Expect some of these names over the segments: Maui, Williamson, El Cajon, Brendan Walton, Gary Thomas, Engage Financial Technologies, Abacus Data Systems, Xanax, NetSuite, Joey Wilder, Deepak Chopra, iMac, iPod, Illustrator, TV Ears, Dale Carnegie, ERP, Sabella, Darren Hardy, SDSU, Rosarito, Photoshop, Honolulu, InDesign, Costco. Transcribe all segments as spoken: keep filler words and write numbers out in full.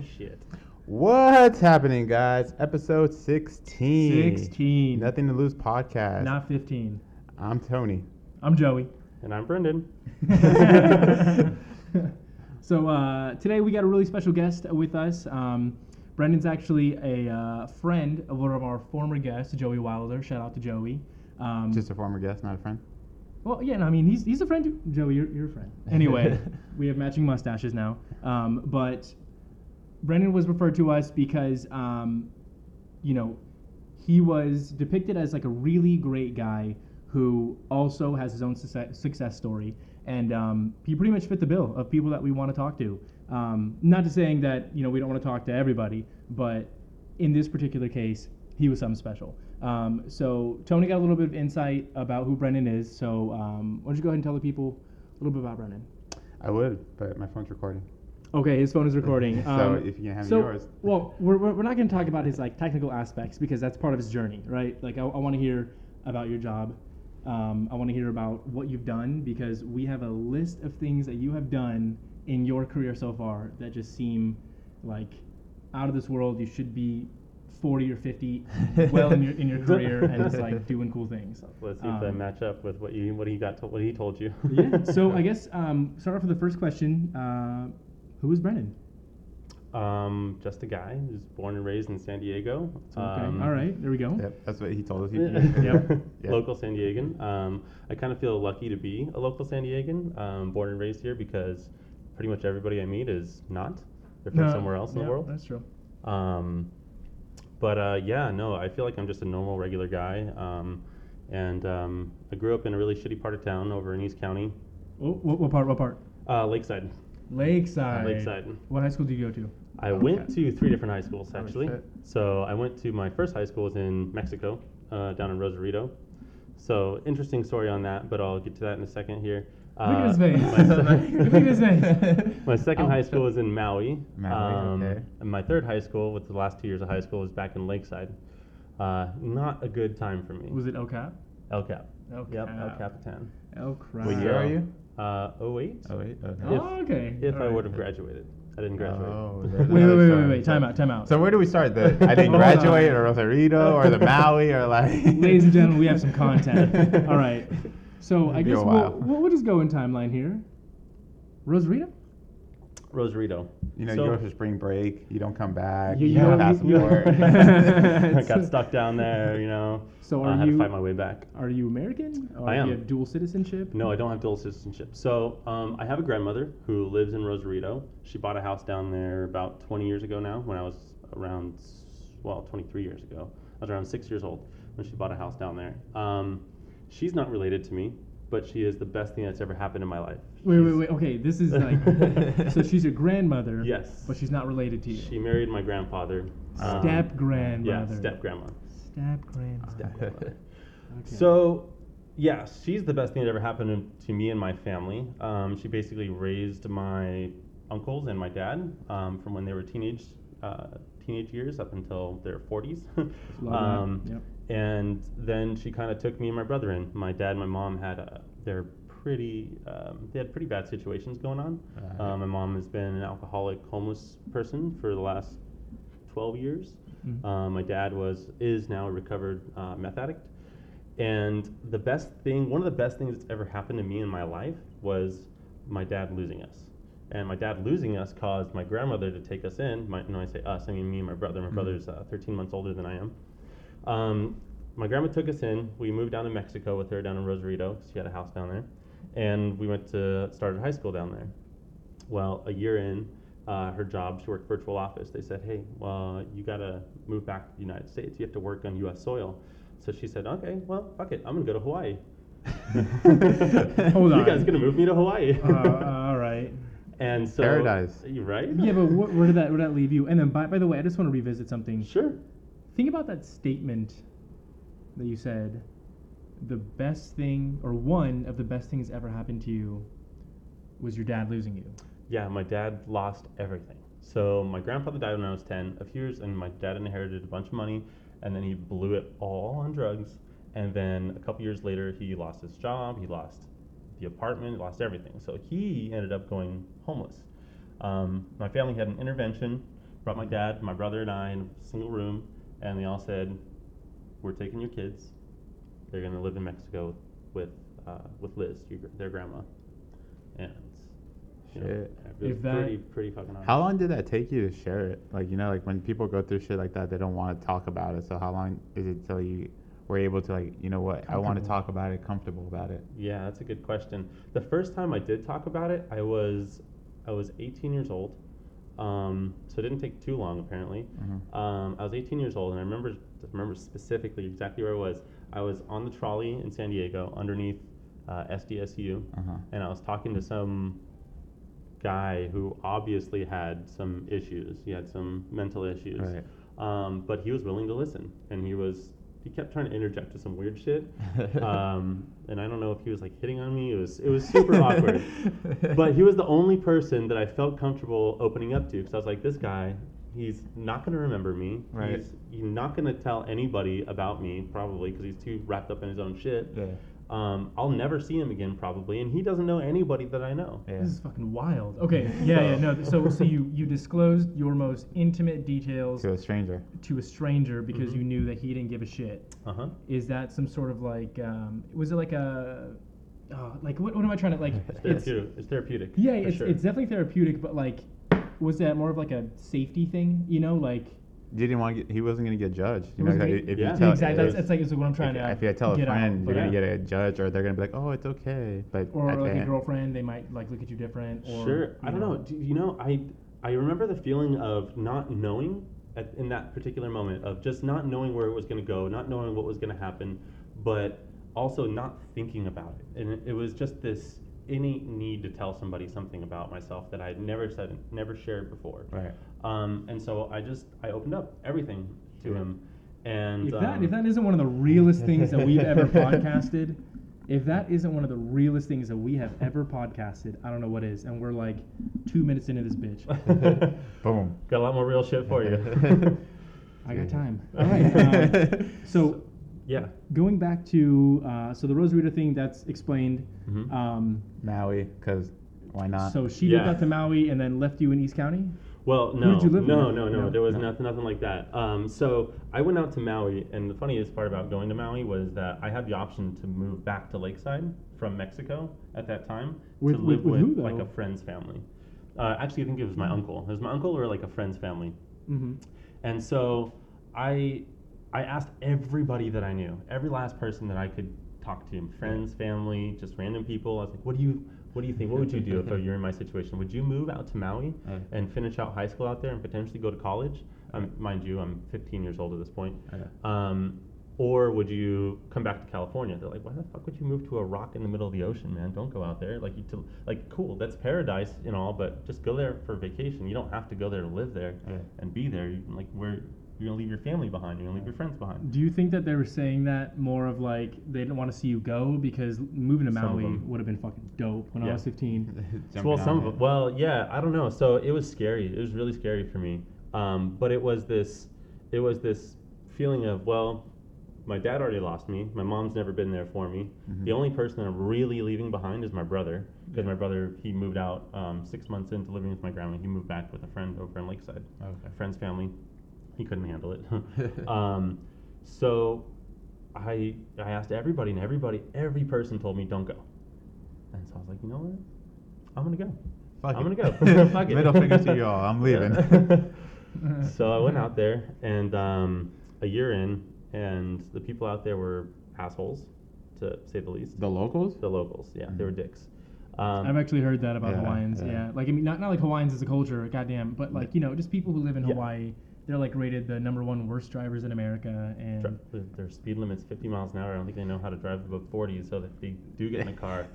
Oh, shit. What's happening, guys? Episode sixteen. sixteen. Nothing to Lose podcast. Not fifteen. I'm Tony. I'm Joey. And I'm Brendan. So uh, today we got a really special guest with us. Um, Brendan's actually a uh, friend of one of our former guests, Joey Wilder. Shout out to Joey. Um, Just a former guest, not a friend? Well, yeah, no, I mean, he's he's a friend. To, Joey, you're, you're a friend. Anyway, we have matching mustaches now. Um, but Brendan was referred to us because, um, you know, he was depicted as like a really great guy who also has his own success, success story. And um, he pretty much fit the bill of people that we want to talk to. Um, not to saying that, you know, we don't want to talk to everybody, but in this particular case, he was something special. Um, so Tony got a little bit of insight about who Brendan is. So um, why don't you go ahead and tell the people a little bit about Brendan? I would, but my phone's recording. Okay, his phone is recording. So um, if you can have so, yours. Well, we're we're not going to talk about his like technical aspects because that's part of his journey, right? Like I, I want to hear about your job. Um, I want to hear about what you've done because we have a list of things that you have done in your career so far that just seem like out of this world. You should be forty or fifty, well in your in your career, and just like doing cool things. Let's see if um, that match up with what you what he got to, what he told you. Yeah. So I guess um, start off with the first question. Uh, who is Brendan? Um, just a guy who's born and raised in San Diego. Okay. Um, All right. There we go. Yep, that's what he told us. He yep. yep. Local San Diegan. Um, I kind of feel lucky to be a local San Diegan, um, born and raised here because pretty much everybody I meet is not. They're from no, somewhere else in yeah, the world. That's true. Um. But uh, yeah, no, I feel like I'm just a normal, regular guy. Um, and um, I grew up in a really shitty part of town over in East County. Oh, what, what part? What part? Uh, Lakeside. Lakeside. Uh, Lakeside. What high school did you go to? I okay. went to three different high schools, actually. So I went to my first high school was in Mexico, uh, down in Rosarito. So interesting story on that, but I'll get to that in a second here. Uh, Look at his face. Look at his face. My second high school was in Maui. Maui, um, okay. And my third high school, with the last two years of high school, was back in Lakeside. Uh, not a good time for me. Was it El Cap? El Cap. El Cap. Yep, El Capitan. El Cap. What year are you? Uh, oh eight. oh eight, okay. If, oh, okay. If All I right. would have graduated. I didn't graduate. Oh, wait, wait, wait, wait, wait, time out, time out. So where do we start? The I didn't oh, graduate, or Rosarito, or the Maui, or like... Ladies and gentlemen, we have some content. All right. So I guess we'll, we'll just go in timeline here. Rosarito? Rosarito. You know, so, you go for spring break, you don't come back, you, you don't have passport. I got stuck down there, you know. So are uh, I had you, to fight my way back. Are you American? Or I am. Do you have dual citizenship? No, I don't have dual citizenship. So um, I have a grandmother who lives in Rosarito. She bought a house down there about twenty years ago now, when I was around, well, twenty-three years ago. I was around six years old when she bought a house down there. Um, she's not related to me, but she is the best thing that's ever happened in my life. Wait, she's wait, wait, okay, this is like, so she's your grandmother, yes, but she's not related to you. She married my grandfather. Step-grandmother. Um, yeah, step-grandma. Step-grandma. Step-grandma. Okay. So, yeah, she's the best thing that ever happened to me and my family. Um, she basically raised my uncles and my dad um, from when they were teenage uh, teenage years up until their forties. um, yep. And then she kind of took me and my brother in. My dad and my mom had a, they're pretty, um, they had pretty bad situations going on. Uh, um, my mom has been an alcoholic, homeless person for the last twelve years. Mm-hmm. Um, my dad was, is now a recovered uh, meth addict. And the best thing, one of the best things that's ever happened to me in my life was my dad losing us. And my dad losing us caused my grandmother to take us in. My, no, I say us, I mean me and my brother. My mm-hmm. brother's uh, thirteen months older than I am. Um, my grandma took us in. We moved down to Mexico with her down in Rosarito, because she had a house down there, and we went to started high school down there. Well, a year in, uh, her job, she worked virtual office. They said, "Hey, well, you gotta move back to the United States. You have to work on U S soil." So she said, "Okay, well, fuck it. I'm gonna go to Hawaii." Hold on, you guys gonna move me to Hawaii? uh, all right. And so paradise, right? Yeah, but wh- where did that where did that leave you? And then, by by the way, I just want to revisit something. Sure. Think about that statement that you said, the best thing, or one of the best things ever happened to you was your dad losing you. Yeah, my dad lost everything. So my grandfather died when I was ten, a few years, and my dad inherited a bunch of money, and then he blew it all on drugs. And then a couple years later, he lost his job, he lost the apartment, he lost everything. So he ended up going homeless. Um, my family had an intervention. brought my dad, my brother, and I in a single room, and they all said, we're taking your kids. They're going to live in Mexico with uh, with Liz, your, their grandma. And you know, it was that, pretty, pretty fucking awesome. How long did that take you to share it? Like, you know, like when people go through shit like that, they don't want to talk about it. So how long is it till you were able to, like, you know what, I want to talk about it, comfortable about it? Yeah, that's a good question. The first time I did talk about it, I was I was eighteen years old. Um, so it didn't take too long, apparently. Mm-hmm. Um, I was eighteen years old, and I remember remember specifically exactly where I was. I was on the trolley in San Diego underneath uh, S D S U, uh-huh. and I was talking to some guy who obviously had some issues. He had some mental issues, right. um, but he was willing to listen, and he was he kept trying to interject with some weird shit. Um, and I don't know if he was like hitting on me. It was it was super awkward. But he was the only person that I felt comfortable opening up to, because I was like, this guy, he's not going to remember me. Right. He's, he's not going to tell anybody about me, probably, because he's too wrapped up in his own shit. Yeah. Um, I'll never see him again, probably, and he doesn't know anybody that I know. Yeah. This is fucking wild. Okay, yeah, yeah, no. So, so you, you disclosed your most intimate details to a stranger. To a stranger because mm-hmm. you knew that he didn't give a shit. Uh huh. Is that some sort of like? Um, was it like a? Uh, like what? What am I trying to like? It's therapeutic. It's, it's therapeutic. Yeah, it's sure. It's definitely therapeutic, but like, was that more of like a safety thing? You know, like. You didn't want to get, he wasn't going to get judged. You know, like, gonna, if yeah. you tell, exactly. That's, that's like it's what I'm trying if, to. If you tell a friend, you're going to get a judge, or they're going to be like, "Oh, it's okay." But or like a girlfriend, they might like look at you different. Or, sure, I don't know. know. Do you know, I I remember the feeling of not knowing at, in that particular moment, of just not knowing where it was going to go, not knowing what was going to happen, but also not thinking about it. And it, it was just this innate need to tell somebody something about myself that I had never said, never shared before. Right. Um, and so I just I opened up everything to him, and if that um, if that isn't one of the realest things that we've ever podcasted, if that isn't one of the realest things that we have ever podcasted, I don't know what is. And we're like two minutes into this bitch. Boom. Got a lot more real shit for you. I got time. All right. Uh, so yeah, going back to uh, so the Rose Rita thing, that's explained. Mm-hmm. Um, Maui, because why not? So she yeah. got to Maui and then left you in East County. Well, no, no, with? no, no, no, there was no. nothing, nothing like that. Um, so I went out to Maui, and the funniest part about going to Maui was that I had the option to move back to Lakeside from Mexico at that time with, to live with, with, with like a friend's family. Uh, actually, I think it was my uncle. It was my uncle or like a friend's family. Mm-hmm. And so I, I asked everybody that I knew, every last person that I could talk to, friends, family, just random people. I was like, what do you... What do you think? What would you do if you were in my situation? Would you move out to Maui okay. and finish out high school out there and potentially go to college? Um, mind you, I'm fifteen years old at this point. Okay. Um, or would you come back to California? They're like, why the fuck would you move to a rock in the middle of the ocean, man? Don't go out there. Like, you t- like, cool, that's paradise and all, but just go there for vacation. You don't have to go there to live there okay. and be there. You, like, where you're gonna leave your family behind. You're gonna leave your friends behind. Do you think that they were saying that more of like they didn't want to see you go because moving to Maui would have been fucking dope when yeah. I was fifteen? Well, some of it. Well, yeah, I don't know. So it was scary. It was really scary for me. Um, but it was this, it was this feeling of, well, my dad already lost me. My mom's never been there for me. Mm-hmm. The only person I'm really leaving behind is my brother, because my brother, he moved out um, six months into living with my grandma. He moved back with a friend over in Lakeside. Okay. A friend's family. He couldn't handle it. um, so I I asked everybody, and everybody, every person told me, don't go. And so I was like, you know what? I'm going to go. Fuck I'm going to go. Fuck it. Middle finger to you all. I'm leaving. So I went out there, and um, a year in, and the people out there were assholes, to say the least. The locals? The locals, yeah. Mm-hmm. They were dicks. Um, I've actually heard that about yeah, Hawaiians, yeah. yeah. Like, I mean, not, not like Hawaiians as a culture, goddamn, but like, you know, just people who live in yeah. Hawaii. They're like rated the number one worst drivers in America, and Dri- their speed limit's fifty miles an hour. I don't think they know how to drive above forty, so that they do get in a car.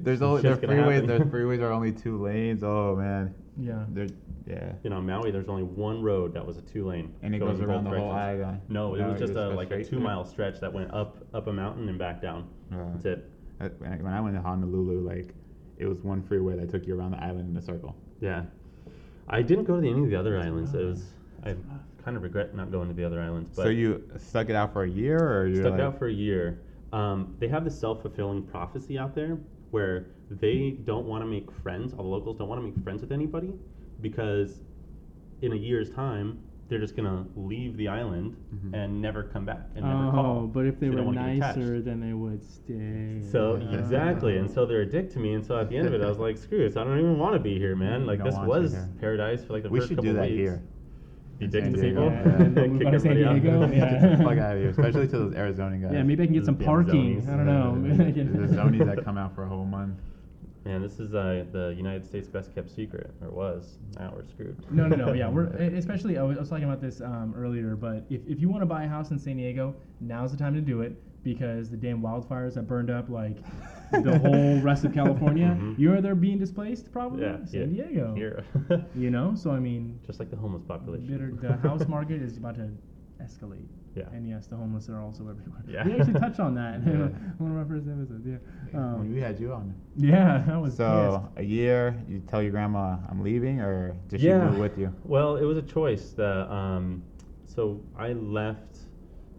there's only their freeways. Their freeways are only two lanes. Oh man. Yeah. They're, yeah. You know, Maui, there's only one road that was a two lane, and it goes around the whole island. No, it was just a like a two mile stretch that went up up a mountain and back down. Uh, That's it. I, when I went to Honolulu, like it was one freeway that took you around the island in a circle. Yeah. I didn't go to any of the other islands. It was. I kind of regret not going to the other islands. But so you stuck it out for a year? Or you Stuck like... it out for a year. Um, they have this self-fulfilling prophecy out there where they don't want to make friends, all the locals don't want to make friends with anybody because in a year's time, they're just gonna leave the island mm-hmm. and never come back and never oh, call. Oh, but if they, they were nicer, then they would stay. So yeah. exactly, and so they're a dick to me, and so at the end of it, I was like, "Screw this! I don't even want to be here, man. Like this was paradise for like the we first couple of weeks." We should do that here. Be dicks to people. Yeah. Yeah. And then kick everybody out. Yeah. Get the fuck out of here, especially to those Arizona guys. Yeah, maybe I can get some parking. Zonies. I don't know. There's zonies that come out for a whole month. Man, this is uh, the United States best kept secret, or was. Now we're screwed. No, no, no. Yeah, we're especially. I was, I was talking about this um, earlier, but if, if you want to buy a house in San Diego, now's the time to do it because the damn wildfires that burned up like the whole rest of California, mm-hmm. you're there being displaced probably. Yeah, San yeah, Diego. Here. You know, so I mean, just like the homeless population. The house market is about to escalate. Yeah. And yes, the homeless are also everywhere. Yeah. We actually touched on that in one of our first episodes. Yeah. Um, we had you on. Yeah, that was. So pissed. A year, you tell your grandma I'm leaving, or did she yeah. move with you? Well, it was a choice. That, um, so I left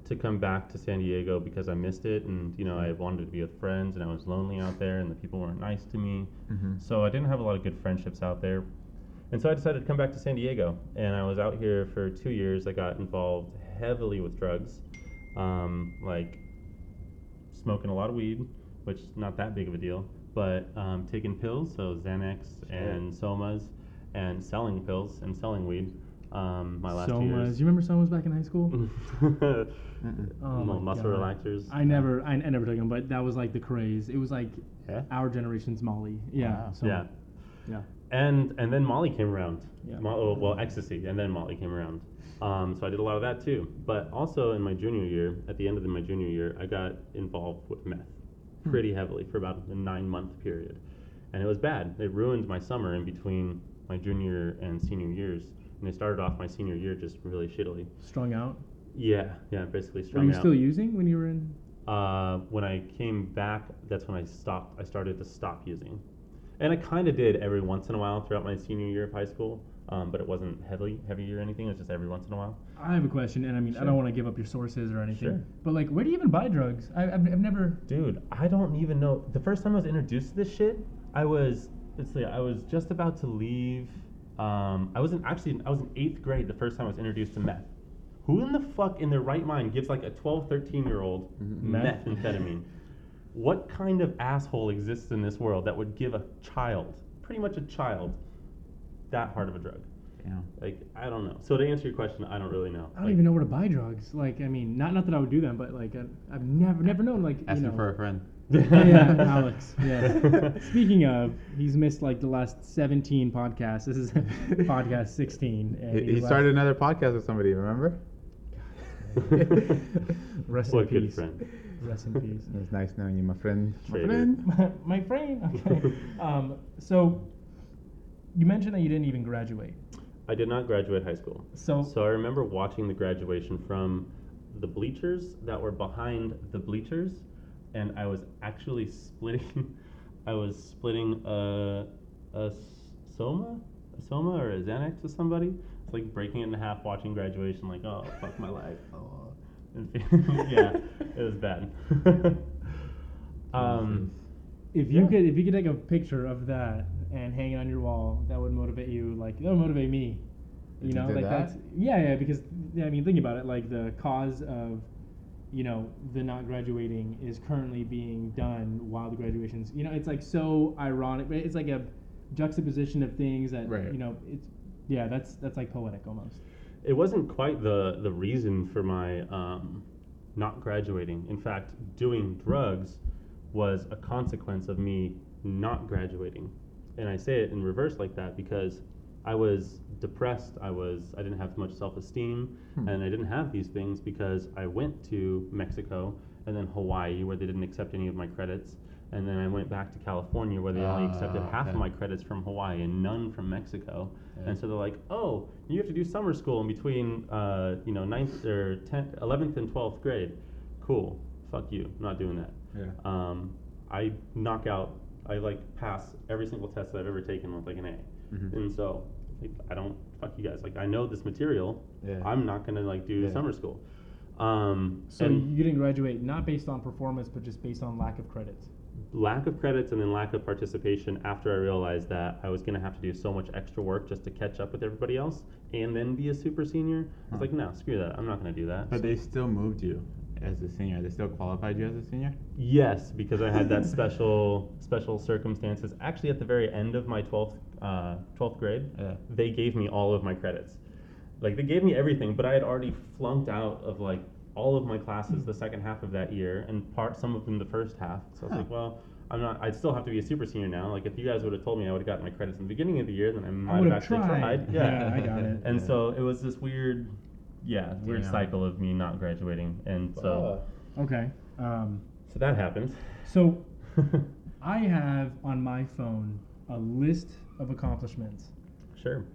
to come back to San Diego because I missed it, and you know I wanted to be with friends, and I was lonely out there, and the people weren't nice to me, mm-hmm. so I didn't have a lot of good friendships out there. And so I decided to come back to San Diego, and I was out here for two years. I got involved heavily with drugs, um, like smoking a lot of weed, which is not that big of a deal, but um, taking pills, so Xanax sure. and Somas, and selling pills and selling weed. Um, my last Somas. Two years. Do you remember Somas back in high school? uh-uh. Oh my muscle God. Relaxers. I never, I, I never took them, but that was like the craze. It was like yeah. our generation's Molly. Yeah. Wow. So, yeah. Yeah. And and then Molly came around, yeah. Mo- well, ecstasy, and then Molly came around. Um, so I did a lot of that too. But also in my junior year, at the end of the, my junior year, I got involved with meth pretty heavily for about a nine-month period. And it was bad. It ruined my summer in between my junior and senior years. And I started off my senior year just really shittily. Strung out? Yeah, yeah, basically strung out. Were you out. Still using when you were in? Uh, when I came back, that's when I stopped. I started to stop using. And I kind of did every once in a while throughout my senior year of high school, um, but it wasn't heavily heavy or anything. It was just every once in a while. I have a question, and I mean, sure. I don't want to give up your sources or anything, sure. but like, where do you even buy drugs? I, I've, I've never. Dude, I don't even know. The first time I was introduced to this shit, I was, it's like, I was just about to leave. Um, I was in actually, I was in eighth grade the first time I was introduced to meth. Who in the fuck in their right mind gives like a twelve, thirteen year old mm-hmm. methamphetamine? What kind of asshole exists in this world that would give a child, pretty much a child, that hard of a drug? Yeah. Like, I don't know. So to answer your question, I don't really know. I don't like, even know where to buy drugs. Like, I mean, not not that I would do them, but like, I, I've never never known. Like, asking you know, for a friend. Yeah, yeah, Alex. Yeah. Speaking of, he's missed like the last seventeen podcasts. This is podcast sixteen. And he he started another podcast with somebody. Remember? Rest what in good peace. Friend. Rest in peace. It was nice knowing you, my friend. My Trader. friend. My, my friend. Okay. um, so, you mentioned that you didn't even graduate. I did not graduate high school. So, so I remember watching the graduation from the bleachers that were behind the bleachers, and I was actually splitting. I was splitting a, a soma, a soma or a Xanax with somebody. It's like breaking it in half, watching graduation. Like, oh, fuck my life. Oh. Yeah, it was bad. um, if you yeah. could, if you could take a picture of that and hang it on your wall, that would motivate you. Like that would motivate me. You Did know, you like that? That's yeah, yeah. Because I mean, think about it. Like the cause of, you know, the not graduating is currently being done while the graduation's. You know, it's like so ironic, but it's like a juxtaposition of things that right. you know. It's yeah, that's that's like poetic almost. It wasn't quite the, the reason for my um, not graduating. In fact, doing drugs was a consequence of me not graduating. And I say it in reverse like that because I was depressed. I was I didn't have much self-esteem, hmm. and I didn't have these things because I went to Mexico and then Hawaii where they didn't accept any of my credits. And then I went back to California where they uh, only accepted half okay. of my credits from Hawaii and none from Mexico. Yeah. And so they're like, oh, you have to do summer school in between, uh, you know, ninth or tenth, eleventh and twelfth grade. Cool. Fuck you. I'm not doing that. Yeah. Um, I knock out, I like pass every single test that I've ever taken with like an A. Mm-hmm. And so like, I don't, fuck you guys. Like I know this material. Yeah. I'm not going to like do yeah. summer school. Um, so you didn't graduate not based on performance, but just based on lack of credits. lack of credits and then lack of participation after I realized that I was going to have to do so much extra work just to catch up with everybody else and then be a super senior. I was like, no, screw that. I'm not going to do that. But they still moved you as a senior. They still qualified you as a senior? Yes, because I had that special special circumstances. Actually, at the very end of my twelfth uh, twelfth grade, yeah. They gave me all of my credits. Like, they gave me everything, but I had already flunked out of, like, all of my classes the second half of that year, and part some of them the first half. So I was huh. like, well, I'm not. I'd still have to be a super senior now. Like, if you guys would have told me I would have gotten my credits in the beginning of the year, then I might I have actually tried. tried. Yeah. yeah, I got it. And yeah. so it was this weird, yeah, weird yeah. cycle of me not graduating. And so, oh. okay, um, so that happened. So I have on my phone a list of accomplishments. Sure.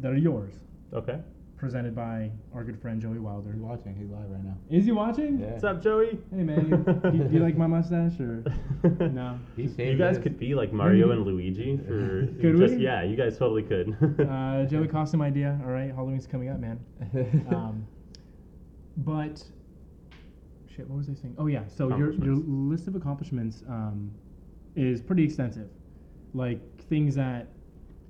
That are yours. Okay. Presented by our good friend Joey Wilder. He's watching. He's live right now. Is he watching? Yeah. What's up, Joey? Hey, man. You, you, do you like my mustache or no? He you guys this. could be like Mario and Luigi. For could just, we? Yeah, you guys totally could. uh, Joey, costume idea. All right, Halloween's coming up, man. Um, but shit, what was I saying? Oh yeah, so your your list of accomplishments um, is pretty extensive, like things that.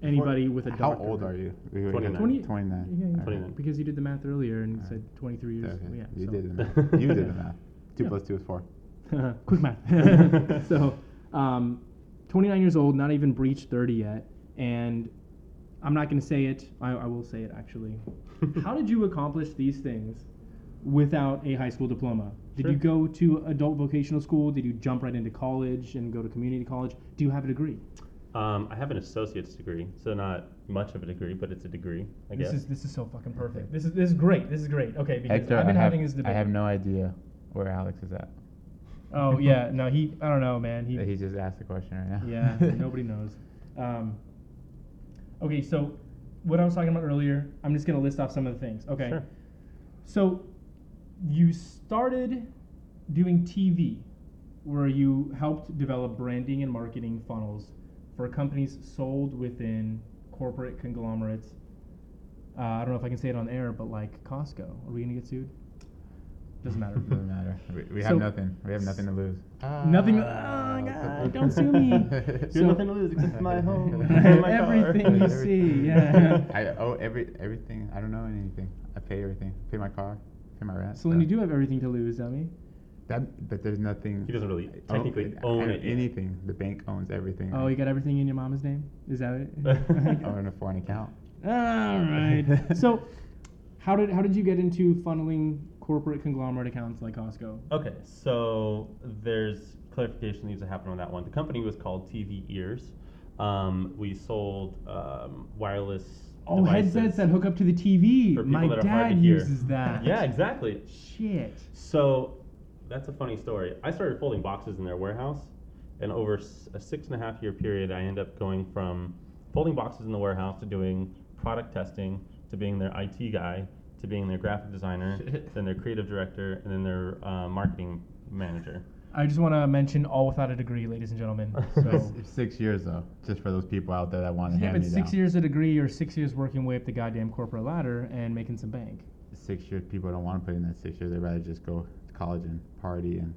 Anybody with a doctorate. How old are you? twenty-nine twenty-nine Yeah, yeah. twenty-nine Because you did the math earlier and right. said twenty-three years. Okay. Yeah, you so. did the math. You did the math. Two yeah. plus two is four. Quick math. So, um, twenty-nine years old, not even breached thirty yet, and I'm not going to say it. I, I will say it actually. How did you accomplish these things without a high school diploma? Did sure. you go to adult vocational school? Did you jump right into college and go to community college? Do you have a degree? Um, I have an associate's degree, so not much of a degree, but it's a degree, I guess. This is this is so fucking perfect. This is this is great. This is great. Okay, because Hector, I've been I having have, this debate. I have no idea where Alex is at. Oh yeah, no he. I don't know, man. He he just asked the question right now. Yeah, nobody knows. Um, okay, so what I was talking about earlier, I'm just gonna list off some of the things. Okay. Sure. So you started doing T V, where you helped develop branding and marketing funnels for companies sold within corporate conglomerates. Uh, I don't know if I can say it on air, but like Costco. Are we gonna get sued? Doesn't matter. Doesn't matter. We, we so have nothing. We have nothing to lose. Uh, nothing. Uh, God, don't sue me. You so, have nothing to lose except my home. my everything you see. Yeah. I owe every everything. I don't know anything. I pay everything. I pay my car. Pay my rent. So, so. Then you do have everything to lose, dummy. That, but there's nothing. He doesn't really technically own, own it. Anything. Yet. The bank owns everything. Oh, you got everything in your mama's name? Is that it? I own a foreign account. All right. So, how did how did you get into funneling corporate conglomerate accounts like Costco? Okay, so there's clarification that needs to happen on that one. The company was called T V Ears. Um, we sold um, wireless. Oh, headsets that hook up to the T V. For people My that are dad hard to uses hear. That. Yeah, exactly. Shit. So. That's a funny story. I started folding boxes in their warehouse, and over a six and a half year period, I ended up going from folding boxes in the warehouse to doing product testing, to being their I T guy, to being their graphic designer, then their creative director, and then their uh, marketing manager. I just want to mention all without a degree, ladies and gentlemen. So six years though, just for those people out there that want to yeah, hand me down. Yeah, but six years a degree or six years working way up the goddamn corporate ladder and making some bank. Six years, people don't want to put in that six years. They'd rather just go. College and party and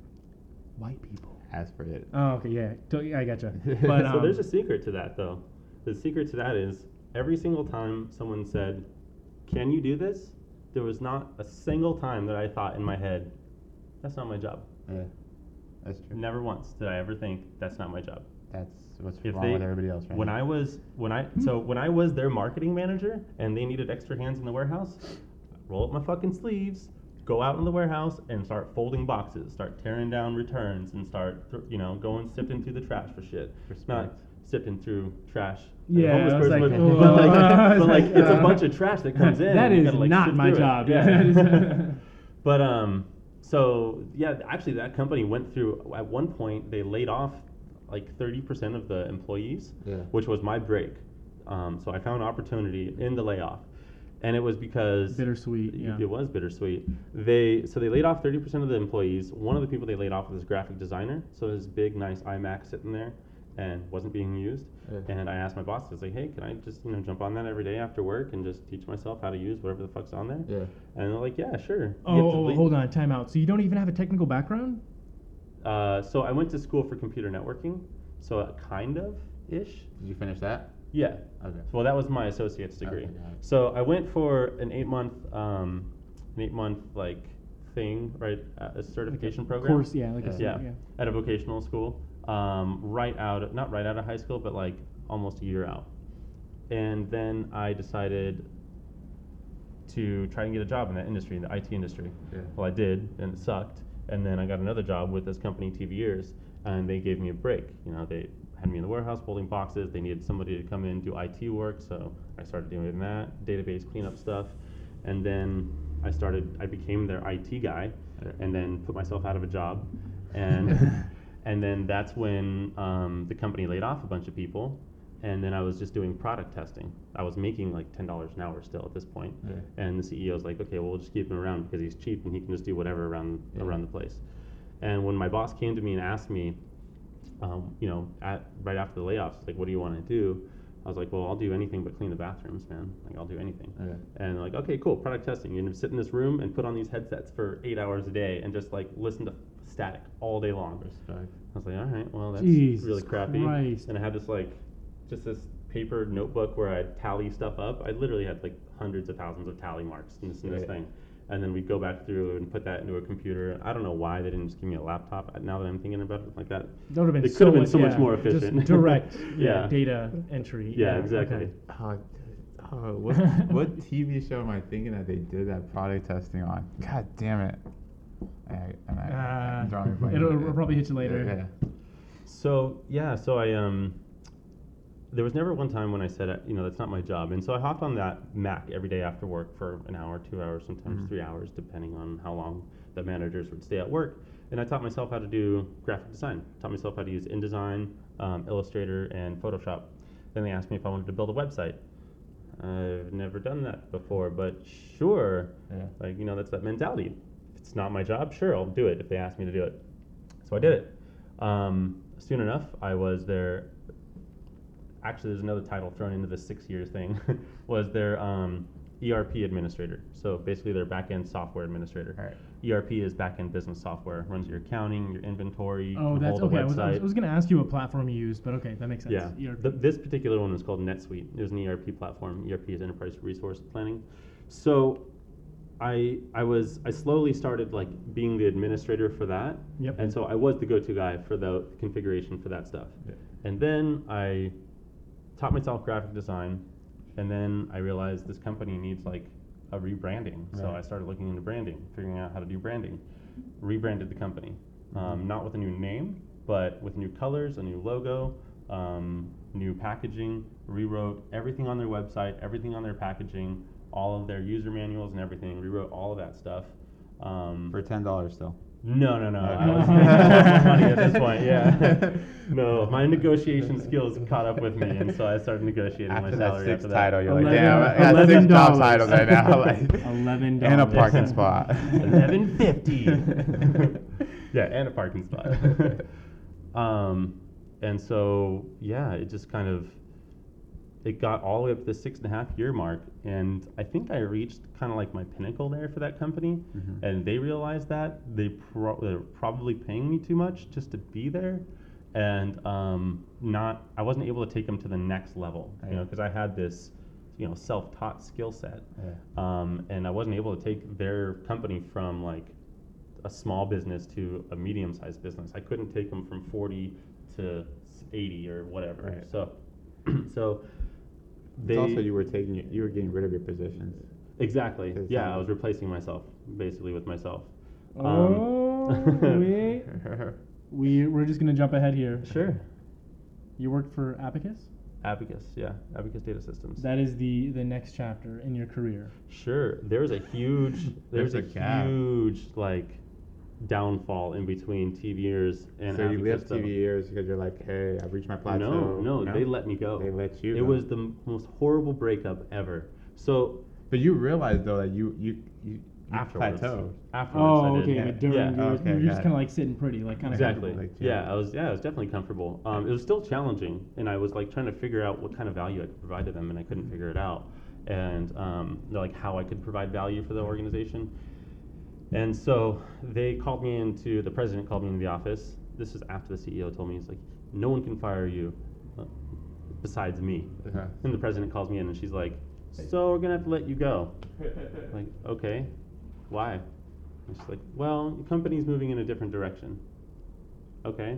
white people ask for it. Oh, okay, yeah, I gotcha. But, um, so there's a secret to that, though. The secret to that is every single time someone said, "Can you do this?" there was not a single time that I thought in my head, "That's not my job." Yeah, that's true. Never once did I ever think that's not my job. That's what's if wrong they, with everybody else, right? When now. I was when I so when I was their marketing manager and they needed extra hands in the warehouse, roll up my fucking sleeves. Go out in the warehouse and start folding boxes, start tearing down returns, and start, th- you know, going sifting through the trash for shit. Respect. Not sifting through trash. Yeah, I was like, would, oh. but like, I was but like, like uh, it's a bunch of trash that comes in. That is gotta, like, not my job. It. Yeah. But um, so yeah, actually, that company went through. At one point, they laid off like thirty percent of the employees, yeah. which was my break. Um, so I found opportunity in the layoff. And it was because bittersweet. Yeah. It was bittersweet. They so they laid off thirty percent of the employees. One of the people they laid off was a graphic designer. So this big, nice iMac sitting there, and wasn't being used. Okay. And I asked my boss, I was like, "Hey, can I just you know jump on that every day after work and just teach myself how to use whatever the fuck's on there?" Yeah. And they're like, "Yeah, sure." Oh, oh hold on, time out. So you don't even have a technical background? Uh, so I went to school for computer networking, so uh, kind of ish. Did you finish that? Yeah. Okay. Well, that was my associate's degree. Okay, so I went for an eight month, um, an eight month like thing, right? Uh, a certification like a program. Course, yeah, like yeah. A yeah. yeah. At a vocational school, um, right out, of, not right out of high school, but like almost a year out. And then I decided to try and get a job in that industry, in the I T industry. Yeah. Well, I did, and it sucked. And then I got another job with this company, T V Ears, and they gave me a break. You know, they had me in the warehouse holding boxes. They needed somebody to come in and do I T work, so I started doing that, database cleanup stuff. And then I started, I became their I T guy, and then put myself out of a job. And and then that's when um, the company laid off a bunch of people. And then I was just doing product testing. I was making like ten dollars an hour still at this point. Yeah. And the C E O's like, okay, well, we'll just keep him around because he's cheap and he can just do whatever around yeah. around the place. And when my boss came to me and asked me, um, you know, at, right after the layoffs, like, what do you want to do? I was like, well, I'll do anything but clean the bathrooms, man. Like, I'll do anything. Okay. And they're like, okay, cool, product testing. You're gonna sit in this room and put on these headsets for eight hours a day and just like listen to static all day long. Respect. I was like, all right, well, that's Jesus really crappy. Christ. And I had this like, just this paper notebook where I'd tally stuff up. I literally had like hundreds of thousands of tally marks in this, in this yeah. thing. And then we'd go back through and put that into a computer. I don't know why they didn't just give me a laptop now that I'm thinking about it like that. That would have been, so, been much, so much yeah, more efficient. Just direct yeah. data entry. Yeah, yeah. exactly. Okay. Uh, uh, what, what T V show am I thinking that they did that product testing on? God damn it. I, and I, uh, I'm it'll, it'll it. probably hit you later. Yeah. So, yeah, so I... um. There was never one time when I said, you know, that's not my job. And so I hopped on that Mac every day after work for an hour, two hours, sometimes mm-hmm. three hours, depending on how long the managers would stay at work. And I taught myself how to do graphic design. Taught myself how to use InDesign, um, Illustrator, and Photoshop. Then they asked me if I wanted to build a website. I've never done that before, but sure. Yeah. Like, you know, that's that mentality. If it's not my job, sure, I'll do it if they ask me to do it. So I did it. Um, soon enough, I was there. Actually, there's another title thrown into the six years thing, was their um, E R P administrator. So basically their back-end software administrator. Right. E R P is back-end business software. Runs your accounting, your inventory, oh, that's the okay. website. I was, was going to ask you what platform you used, but okay, that makes sense. Yeah. The, this particular one was called NetSuite. It was an E R P platform. E R P is Enterprise Resource Planning. So I I was I slowly started like being the administrator for that. Yep. And so I was the go-to guy for the configuration for that stuff. Yeah. And then I... taught myself graphic design, and then I realized this company needs like a rebranding. Right. So I started looking into branding, figuring out how to do branding. Rebranded the company, um, not with a new name, but with new colors, a new logo, um, new packaging. Rewrote everything on their website, everything on their packaging, all of their user manuals and everything. Rewrote all of that stuff um, for ten dollars still. No, no, no. I was making money at this point, yeah. No, my negotiation skills caught up with me, and so I started negotiating after my salary that after that. Title, you're eleven, like, yeah, I got six top titles right now. Like, eleven dollars. And a parking spot. eleven fifty. Yeah, and a parking spot. um, and so, yeah, it just kind of, it got all the way up to the six and a half year mark, and I think I reached kind of like my pinnacle there for that company, mm-hmm. and they realized that they pro- they were probably paying me too much just to be there, and um, not I wasn't able to take them to the next level, right. you know, because I had this, you know, self-taught skill set, yeah. um, and I wasn't able to take their company from like a small business to a medium-sized business. I couldn't take them from forty to eighty or whatever. Right. So, so. They, also, you were taking you were getting rid of your positions. Exactly. Yeah, I was replacing myself basically with myself. Oh, um, we we we're just gonna jump ahead here. Sure. You worked for Abacus? Abacus, yeah, Abacus Data Systems. That is the the next chapter in your career. Sure. There's a huge there's, there's a, a huge like downfall in between T V Ears and so Abacus. You left T V Ears because you're like, hey, I've reached my plateau. No, no, no, they let me go. They let you. It go. Was the m- most horrible breakup ever. So, but you realized though that you you you, you afterwards, plateaued. Afterwards, oh, I did. Okay. Yeah. During yeah. Years, oh, okay, you're just kind of like sitting pretty, like kind of exactly. Like, yeah. yeah, I was. Yeah, I was definitely comfortable. Um, it was still challenging, and I was like trying to figure out what kind of value I could provide to them, and I couldn't figure it out, and um, like how I could provide value for the organization. And so they called me into, the president called me into the office. This was after the C E O told me, he's like, no one can fire you besides me. Uh-huh. And the president calls me in and she's like, so we're gonna have to let you go. Like, okay, why? And she's like, well, the company's moving in a different direction. Okay,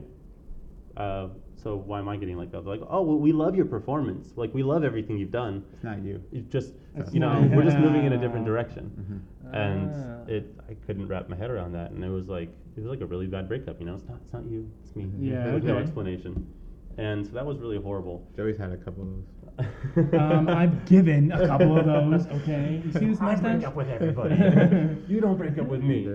uh, so why am I getting let go? They're like, oh, well, we love your performance. Like, we love everything you've done. It's not you. It's just, it's you know, we're yeah. just moving in a different direction. Mm-hmm. And it, I couldn't wrap my head around that, and it was like it was like a really bad breakup. You know, it's not, it's not you, it's me. Yeah, there was okay. no explanation, and so that was really horrible. Joey's had a couple of those. um, I've given a couple of those. Okay, you see this much? I break up with everybody. You don't break up with me.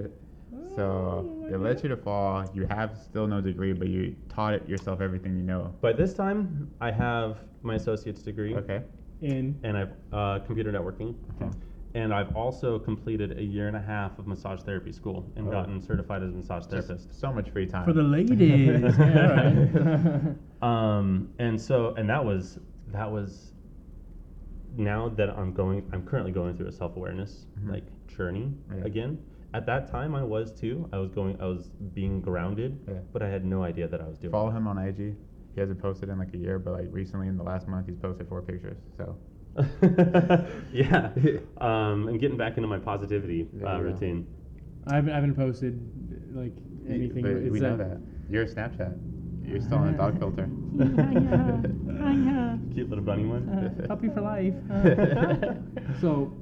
So oh, it led you to fall. You have still no degree, but you taught it yourself everything you know. But this time, I have my associate's degree. Okay. In. And I've uh, computer networking. Okay. And I've also completed a year and a half of massage therapy school and oh. gotten certified as a massage therapist. Just so much free time. For the ladies. Yeah, right. um, and so, and that was, that was, now that I'm going, I'm currently going through a self-awareness, mm-hmm. like journey yeah. again. At that time I was too, I was going, I was being grounded, yeah. but I had no idea that I was doing Follow that. him on I G. He hasn't posted in like a year, but like recently in the last month he's posted four pictures, so. yeah, um, I'm getting back into my positivity uh, routine. I haven't, I haven't posted like anything. But we know that. that. You're a Snapchat. You're still on a dog filter. Cute little bunny one. Uh, puppy for life. Uh. So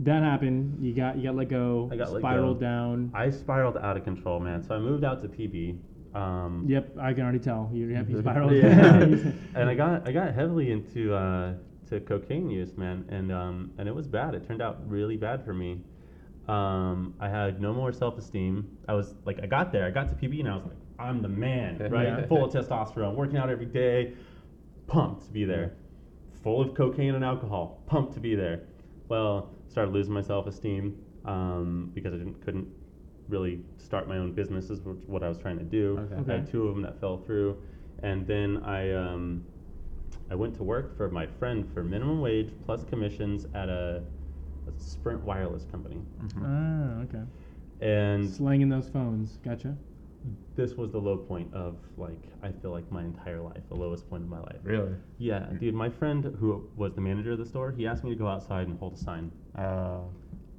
that happened. You got you got let go. I got spiraled let go. down. I spiraled out of control, man. So I moved out to P B. Um, yep, I can already tell. You have you spiraled. Yeah. And I got I got heavily into. Uh, To cocaine use, man, and um, and it was bad. It turned out really bad for me. Um, I had no more self-esteem. I was like, I got there, I got to P B, and I was like, I'm the man, right? Yeah. Full of testosterone, working out every day, pumped to be there. Full of cocaine and alcohol, pumped to be there. Well, started losing my self-esteem um, because I didn't couldn't really start my own businesses, which is what I was trying to do. Okay. Okay. I had two of them that fell through, and then I. Um, I went to work for my friend for minimum wage plus commissions at a, a Sprint wireless company. Mm-hmm. Ah, okay. And slanging those phones, gotcha. This was the low point of like I feel like my entire life, the lowest point of my life. Really? Yeah, mm-hmm. Dude. My friend who was the manager of the store, he asked me to go outside and hold a sign. Uh,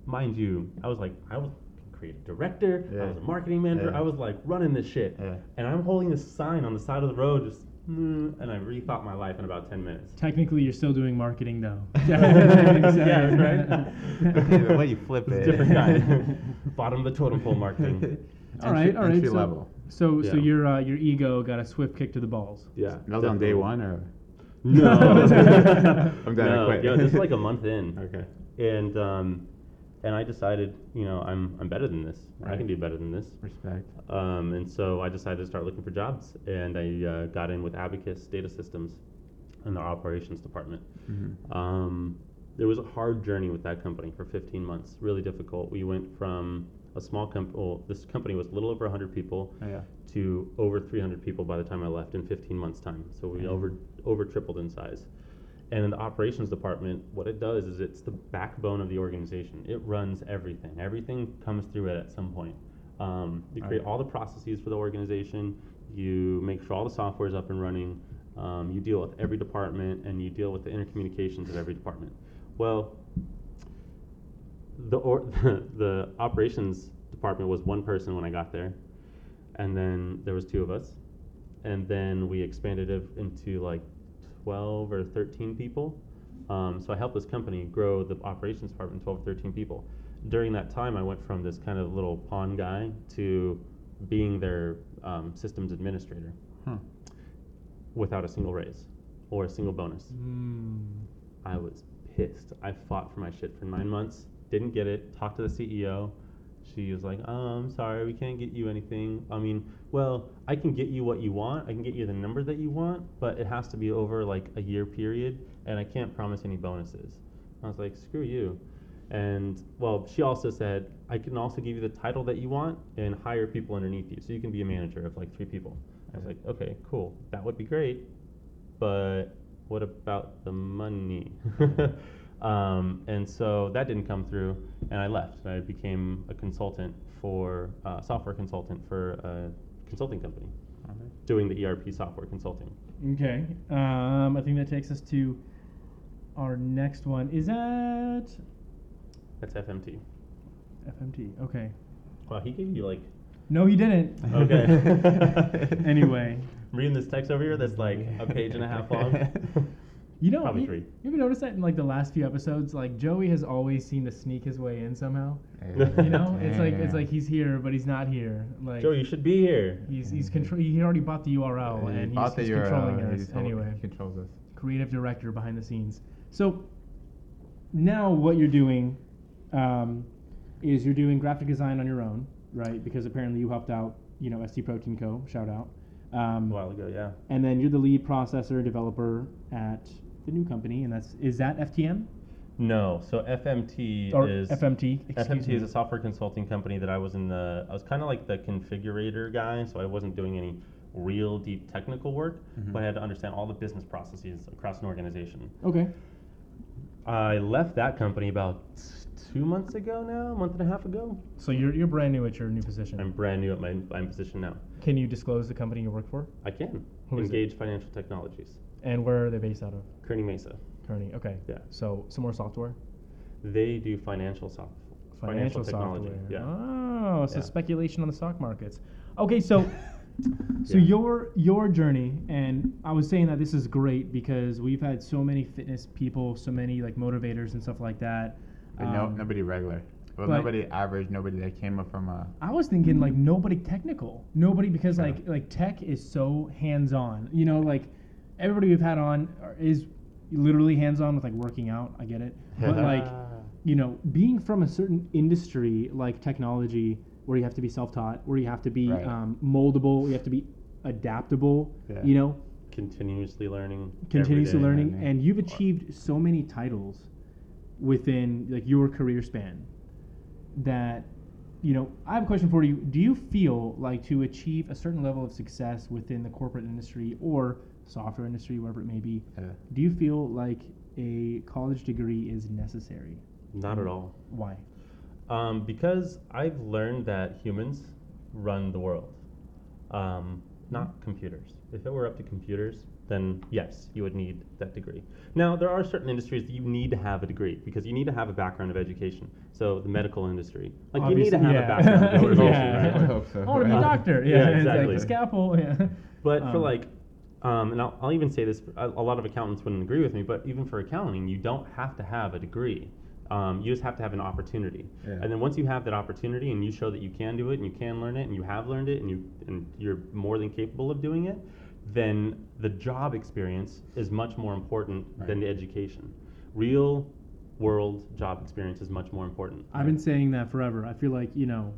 Mind you, I was like I was a creative director, yeah. I was a marketing manager, yeah. I was like running this shit, yeah. and I'm holding this sign on the side of the road just. And I rethought my life in about ten minutes. Technically, you're still doing marketing, though. Yeah, right? The way you flip it. It's a different guy. Bottom of the totem pole marketing. All right, all right. Entry level. So, so your uh, your ego got a swift kick to the balls. Yeah. That was on day one, or? No. I'm done. I quit. Yo, this is like a month in. Okay. And um, and I decided, you know, I'm I'm better than this. Right. I can do better than this. Respect. Um, and so I decided to start looking for jobs, and I uh, got in with Abacus Data Systems in their operations department. Mm-hmm. Um, there was a hard journey with that company for fifteen months, really difficult. We went from a small company, well, this company was a little over one hundred people, oh, yeah. to over three hundred people by the time I left in fifteen months' time. So we mm-hmm. over over tripled in size. And in the operations department, what it does is it's the backbone of the organization. It runs everything. Everything comes through it at some point. Um, you create all the processes for the organization. You make sure all the software is up and running. Um, you deal with every department, and you deal with the intercommunications of every department. Well, the, or, the the operations department was one person when I got there, and then there was two of us, and then we expanded it into like twelve or thirteen people. Um, so I helped this company grow the operations department twelve or thirteen people. During that time, I went from this kind of little pawn guy to being their um, systems administrator huh. without a single raise or a single bonus. Mm. I was pissed. I fought for my shit for nine months, didn't get it, talked to the C E O. She was like, oh, I'm sorry, we can't get you anything. I mean, well, I can get you what you want. I can get you the number that you want, but it has to be over like a year period, and I can't promise any bonuses. I was like, screw you. And, well, she also said, I can also give you the title that you want and hire people underneath you, so you can be a manager of like three people. I was like, okay, cool. That would be great, but what about the money? Um, and so that didn't come through, and I left. I became a consultant for, uh, software consultant for a consulting company, right, doing the E R P software consulting. Okay, um, I think that takes us to our next one. Is that? That's F M T. F M T, okay. Wow, he gave you like. No, he didn't. Okay. Anyway. I'm reading this text over here that's like a page and a half long. You know, probably you, three. You ever notice that in like the last few episodes, like Joey has always seemed to sneak his way in somehow. Yeah. You know, it's yeah. like it's like he's here, but he's not here. Like Joey, you should be here. He's he's contro- He already bought the U R L, yeah, and he he's, he's U R L controlling and us he's anyway. Controls us. Creative director behind the scenes. So now what you're doing um, is you're doing graphic design on your own, right? Because apparently you helped out, you know, S T Protein Co. Shout out. Um, a while ago, yeah. And then you're the lead processor developer at the new company, and that's, is that F T M? No, so F M T or is F M T. Excuse F M T me. Is a software consulting company that I was in the. I was kind of like the configurator guy, so I wasn't doing any real deep technical work, mm-hmm. but I had to understand all the business processes across an organization. Okay. I left that company about two months ago now, a month and a half ago. So you're you're brand new at your new position. I'm brand new at my my position now. Can you disclose the company you work for? I can. Who is it? Engage Financial Technologies. And where are they based out of? Kearney Mesa. Kearney, okay. Yeah. So, some more software? They do financial software. Financial, financial technology. Software. Yeah. Oh, so yeah. Speculation on the stock markets. Okay, so so yeah. your your journey, and I was saying that this is great because we've had so many fitness people, so many like motivators and stuff like that. But um, no, nobody regular. Well, but nobody average, nobody that came up from a... I was thinking, like, nobody technical. Nobody, because, yeah. like, like tech is so hands-on. You know, like, everybody we've had on is literally hands-on with, like, working out. I get it. But, like, you know, being from a certain industry, like technology, where you have to be self-taught, where you have to be right. um, moldable, you have to be adaptable, yeah. you know? Continuously learning. Continuously learning. learning. And you've achieved so many titles within, like, your career span. That, you know, I have a question for you. Do you feel like to achieve a certain level of success within the corporate industry or software industry, wherever it may be, uh, do you feel like a college degree is necessary? Not at all. Why? Um, because I've learned that humans run the world, um, not computers. If it were up to computers, then yes, you would need that degree. Now, there are certain industries that you need to have a degree because you need to have a background of education. So the medical industry, like obviously, you need to have yeah. a background of education. yeah. right? I would hope so. I want to be a doctor. Yeah, yeah exactly. Like the scalpel. Yeah. But um, for like, um, and I'll, I'll even say this, a, a lot of accountants wouldn't agree with me, but even for accounting, you don't have to have a degree. Um, you just have to have an opportunity. Yeah. And then once you have that opportunity and you show that you can do it and you can learn it and you have learned it and, you, and you're more than capable of doing it, then the job experience is much more important right. than the education. Real world job experience is much more important. I've been saying that forever. I feel like, you know,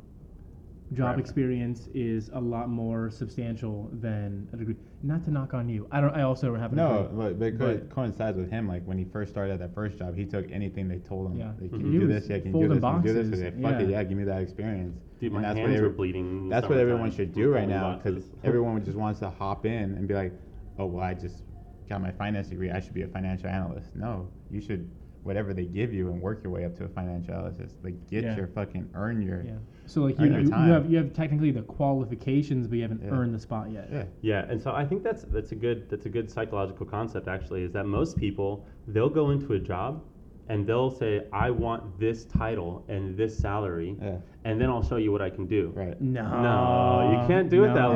job forever. experience is a lot more substantial than a degree. Not to knock on you. I don't. I also have a no, degree. No, but, but, but it coincides with him. Like when he first started at that first job, he took anything they told him. Yeah. Like, can, mm-hmm. you this, yeah, can you do this? Yeah, can you do this? Can you do this? Fuck it, yeah, give me that experience. Dude, my that's hands what every, were bleeding. That's what everyone should do right now because everyone just wants to hop in and be like, oh, well, I just got my finance degree. I should be a financial analyst. No, you should whatever they give you and work your way up to a financial analyst. Like get yeah. your fucking earn your. Yeah. So like you, you, you have you have technically the qualifications, but you haven't yeah. earned the spot yet. Yeah. Yeah, and so I think that's that's a good that's a good psychological concept actually. Is that most people they'll go into a job, and they'll say I want this title and this salary, yeah. and then I'll show you what I can do. Right. No. No, you can't do no. it that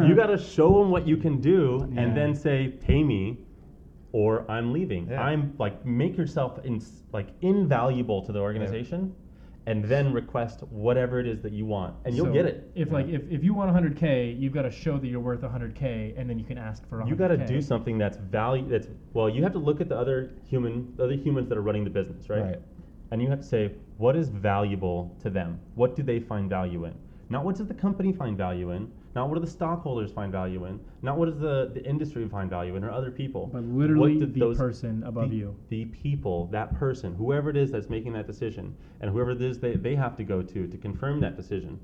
way. You got to show them what you can do, yeah. and then say pay me. Or I'm leaving. Yeah. I'm like make yourself in, like invaluable to the organization, yeah. and then request whatever it is that you want, and you'll so get it. If yeah. like if, if you want one hundred K, you've got to show that you're worth one hundred K, and then you can ask for one hundred K. You got to do something that's value. That's well, you have to look at the other human, the other humans that are running the business, right? Right. And you have to say what is valuable to them. What do they find value in? Not what does the company find value in. Not what do the stockholders find value in, not what does the, the industry find value in or other people. But literally the those, person above the, you. The people, that person, whoever it is that's making that decision, and whoever it is they, they have to go to to confirm that decision.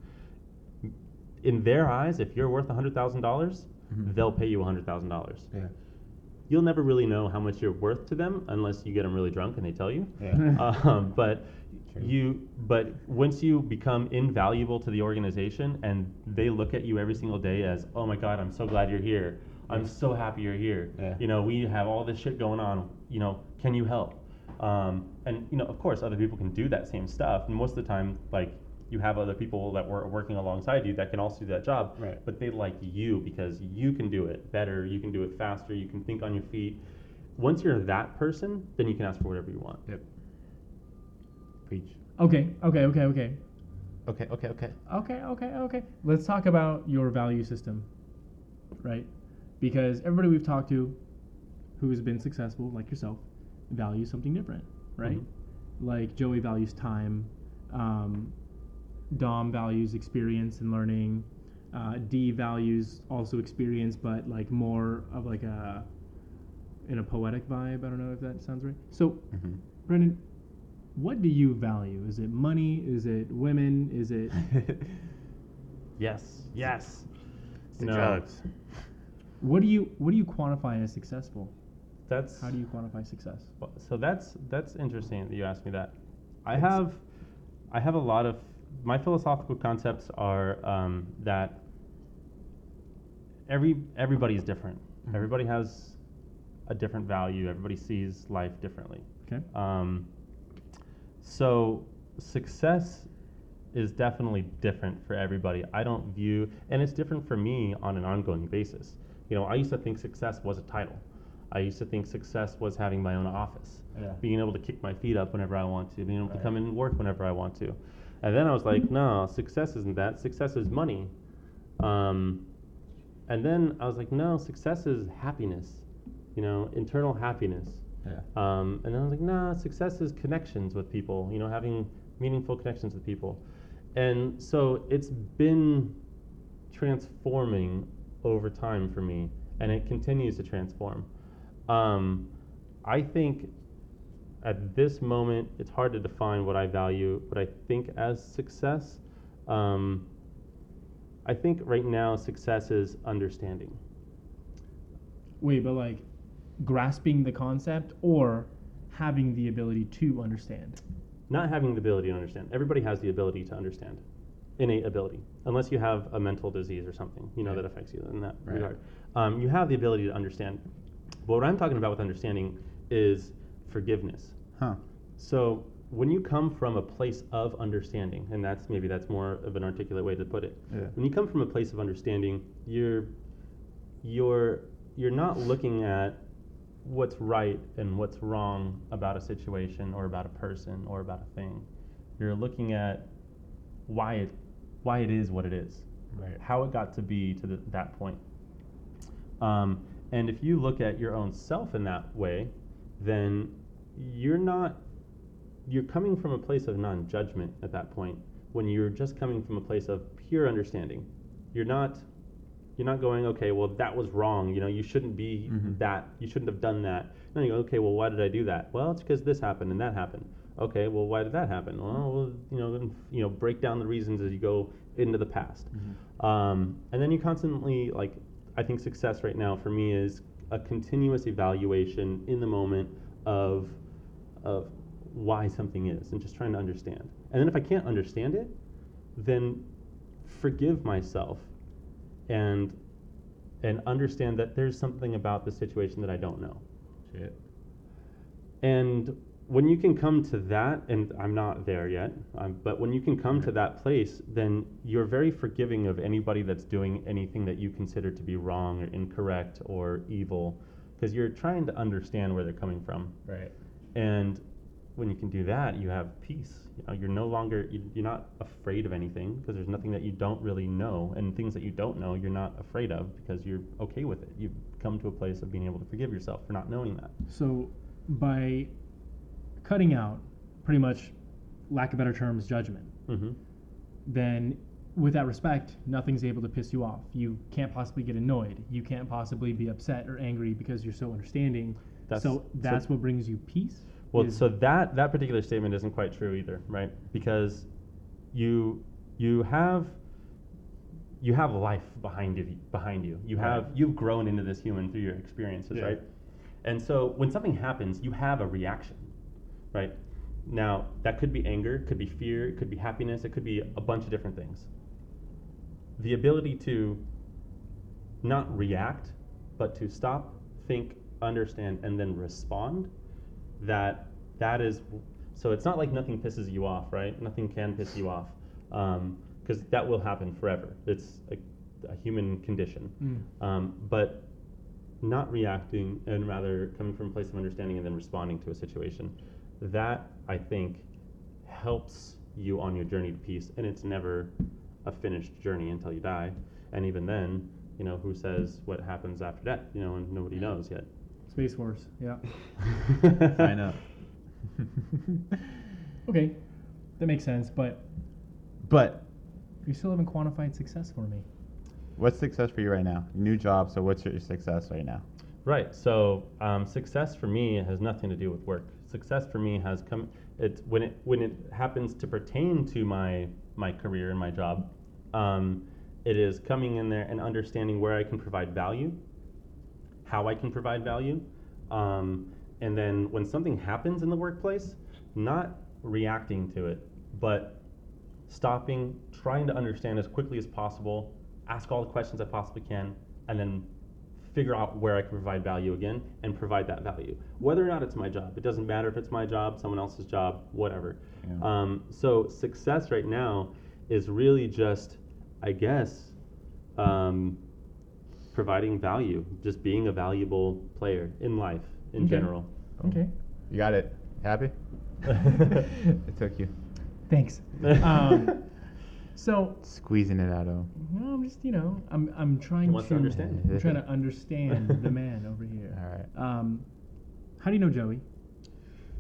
In their eyes, if you're worth one hundred thousand dollars, mm-hmm. they'll pay you one hundred thousand dollars. Yeah. you'll never really know how much you're worth to them unless you get them really drunk and they tell you. Yeah. um, but you, but once you become invaluable to the organization and they look at you every single day as, oh my God, I'm so glad you're here. I'm so happy you're here. Yeah. You know, we have all this shit going on. You know, can you help? Um, and you know, of course, other people can do that same stuff. And most of the time, like, you have other people that were working alongside you that can also do that job. Right. But they like you because you can do it better. You can do it faster. You can think on your feet. Once you're that person, then you can ask for whatever you want. Yep. Preach. Okay. Okay. Okay. Okay. Okay. Okay. Okay. Okay. Okay. Okay. Let's talk about your value system, right? Because everybody we've talked to who has been successful, like yourself, values something different, right? Mm-hmm. Like Joey values time, um, Dom values experience and learning, uh, D values also experience, but like more of like a, in a poetic vibe, I don't know if that sounds right. So, mm-hmm. Brendan, what do you value? Is it money? Is it women? Is it? yes, yes. It's no. Drugs. What do you what do you quantify as successful? That's how do you quantify success? So that's that's interesting that you asked me that. I it's have I have a lot of my philosophical concepts are um, that every everybody is different. Mm-hmm. Everybody has a different value. Everybody sees life differently. Okay. Um, so success is definitely different for everybody. I don't view, and it's different for me on an ongoing basis. You know, I used to think success was a title. I used to think success was having my own office, yeah. being able to kick my feet up whenever I want to, being able right. to come in and work whenever I want to. And then I was like, no, success isn't that. Success is money. Um, and then I was like, no, success is happiness, you know, internal happiness. Yeah. Um, and then I was like, no, success is connections with people, you know, having meaningful connections with people. And so it's been transforming over time for me, and it continues to transform. Um, I think at this moment, it's hard to define what I value, what I think as success. Um, I think right now success is understanding. Wait, but like grasping the concept or having the ability to understand? Not having the ability to understand. Everybody has the ability to understand. Innate ability, unless you have a mental disease or something, you know, right. that affects you in that right. regard. Um, you have the ability to understand. But what I'm talking about with understanding is forgiveness. Huh. So when you come from a place of understanding, and that's maybe that's more of an articulate way to put it. Yeah. When you come from a place of understanding, you're you're you're not looking at what's right and what's wrong about a situation or about a person or about a thing. You're looking at why it. why it is what it is, right. how it got to be to the, that point. Um, and if you look at your own self in that way, then you're not, you're coming from a place of non-judgment at that point when you're just coming from a place of pure understanding. You're not, you're not going, okay, well, that was wrong. You know, you shouldn't be mm-hmm. that, you shouldn't have done that. No, you go, okay, well, why did I do that? Well, it's because this happened and that happened. Okay, well, why did that happen? Well, you know, you know, break down the reasons as you go into the past. Mm-hmm. Um, and then you constantly, like, I think success right now for me is a continuous evaluation in the moment of of why something is and just trying to understand. And then if I can't understand it, then forgive myself and and understand that there's something about the situation that I don't know. Shit. And when you can come to that, and I'm not there yet, um, but when you can come to that place, then you're very forgiving of anybody that's doing anything that you consider to be wrong or incorrect or evil, because you're trying to understand where they're coming from. Right. And when you can do that, you have peace. You know, you're no longer, you, you're not afraid of anything, because there's nothing that you don't really know, and things that you don't know, you're not afraid of, because you're okay with it. You've come to a place of being able to forgive yourself for not knowing that. So by cutting out, pretty much, lack of better terms, judgment, mm-hmm. then with that respect, nothing's able to piss you off. You can't possibly get annoyed. You can't possibly be upset or angry because you're so understanding. That's, so that's so, what brings you peace? Well, so that, that particular statement isn't quite true either, right? Because you you have you have life behind you. Behind you, you have, you've grown into this human through your experiences, yeah. right? And so when something happens, you have a reaction, right? Now, that could be anger, could be fear, it could be happiness, it could be a bunch of different things. The ability to not react, but to stop, think, understand, and then respond, that that is, so it's not like nothing pisses you off, right? Nothing can piss you off, because um, that will happen forever. It's a, a human condition. Mm. Um, but not reacting, and rather coming from a place of understanding and then responding to a situation, that, I think, helps you on your journey to peace, and it's never a finished journey until you die. And even then, you know, who says what happens after death, you know, and nobody knows yet. Space Force, yeah. I know. Okay, that makes sense, but... But... You still haven't quantified success for me. What's success for you right now? New job, so what's your success right now? Right, so um, success for me has nothing to do with work. Success for me has come, it's when it when it happens to pertain to my my career and my job, um, it is coming in there and understanding where I can provide value, how I can provide value, um, and then when something happens in the workplace, not reacting to it, but stopping, trying to understand as quickly as possible, ask all the questions I possibly can, and then figure out where I can provide value again and provide that value. Whether or not it's my job, it doesn't matter if it's my job, someone else's job, whatever. Yeah. Um, so success right now is really just, I guess, um, providing value, just being a valuable player in life in okay. general. Okay. You got it. Happy? It took you. Thanks. Um, So squeezing it out of. No, I'm just you know I'm I'm trying to, to understand. I'm trying to understand the man over here. All right. Um, how do you know Joey?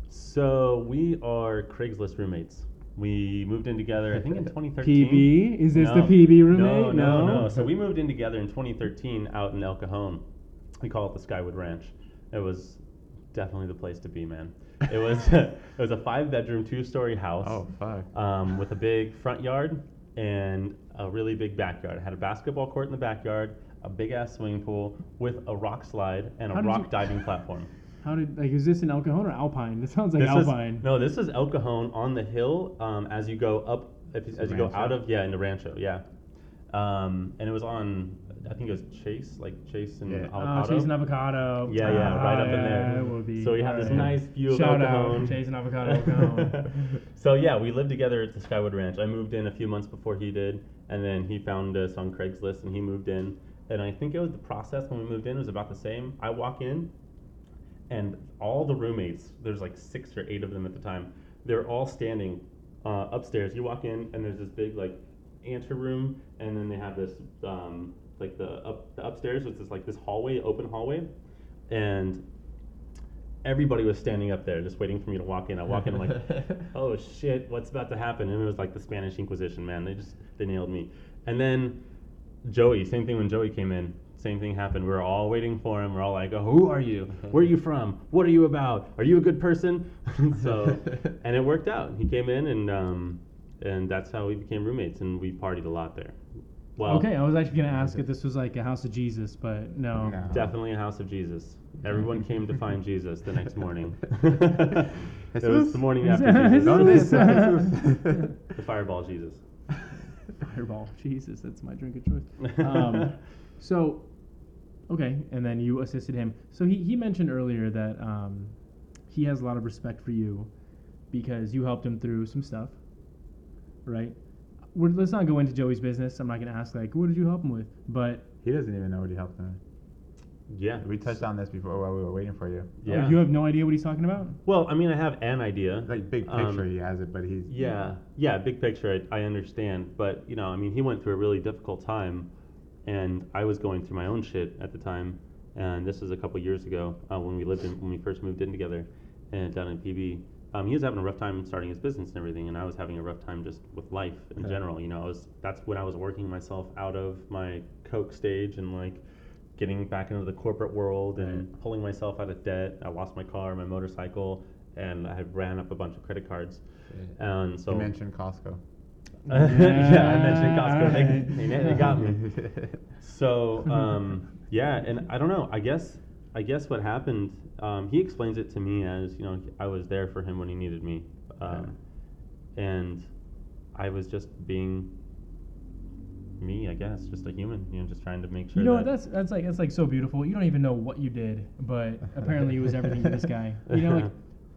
So we are Craigslist roommates. We moved in together, I think, in twenty thirteen. P B? Is this no. the P B roommate? No, no, no, no. So we moved in together in twenty thirteen out in El Cajon. We call it the Skywood Ranch. It was definitely the place to be, man. It was it was a five bedroom, two story house. Oh fuck. Um, with a big front yard and a really big backyard. I had a basketball court in the backyard, a big-ass swimming pool with a rock slide and a rock you, diving platform. How did, like, is this in El Cajon or Alpine? This sounds like this Alpine. Is, no, this is El Cajon on the hill um, as you go up, if, as you Rancho. go out of, yeah, into Rancho, yeah. Um, and it was on, I think it was Chase, like Chase and yeah. Avocado. Oh, Chase and Avocado. Yeah, yeah, ah, right up yeah, in there. It will be. So we have this right. nice view of El Cajon. Chase and Avocado, El Cajon. So yeah, we lived together at the Skywood Ranch. I moved in a few months before he did, and then he found us on Craigslist, and he moved in. And I think it was the process when we moved in was about the same. I walk in, and all the roommates, there's like six or eight of them at the time, they're all standing uh, upstairs. You walk in, and there's this big, like, anteroom, and then they have this... Um, like the up the upstairs was this like this hallway, open hallway, and everybody was standing up there just waiting for me to walk in. I walk in, I'm like, oh shit, what's about to happen? And it was like the Spanish Inquisition, man. They just, they nailed me. And then Joey, same thing when Joey came in, same thing happened. We were all waiting for him. We're all like, oh, who are you? Where are you from? What are you about? Are you a good person? So, and it worked out. He came in, and um, and that's how we became roommates, and we partied a lot there. Well, okay, I was actually going to ask if this was like a house of Jesus, but no. no. Definitely a house of Jesus. Everyone came to find Jesus the next morning. It was the morning after Jesus. The Fireball Jesus. Fireball Jesus, that's my drink of choice. Um, so, okay, and then you assisted him. So he, he mentioned earlier that um, he has a lot of respect for you because you helped him through some stuff, right? We're, let's not go into Joey's business. I'm not going to ask, like, what did you help him with? But he doesn't even know what he helped him with. Yeah. We touched on this before while we were waiting for you. Yeah. Oh, you have no idea what he's talking about? Well, I mean, I have an idea. Like, big picture, um, he has it, but he's... Yeah. Yeah, yeah big picture, I, I understand. But, you know, I mean, he went through a really difficult time, and I was going through my own shit at the time. And this was a couple years ago uh, when we lived in, when we first moved in together and down in P B. Um, he was having a rough time starting his business and everything, and I was having a rough time just with life in yeah. general. You know, I was that's when I was working myself out of my coke stage and like getting back into the corporate world right. and pulling myself out of debt. I lost my car, my motorcycle, and I ran up a bunch of credit cards. Yeah. And so you mentioned Costco. yeah, I mentioned Costco. Right. They, they got me. So um, yeah, and I don't know. I guess I guess what happened, um, he explains it to me as, you know, I was there for him when he needed me. Um, yeah. And I was just being me, I guess, just a human, you know, just trying to make sure. You know, that that's that's like that's like so beautiful. You don't even know what you did, but apparently it was everything to this guy. You know, like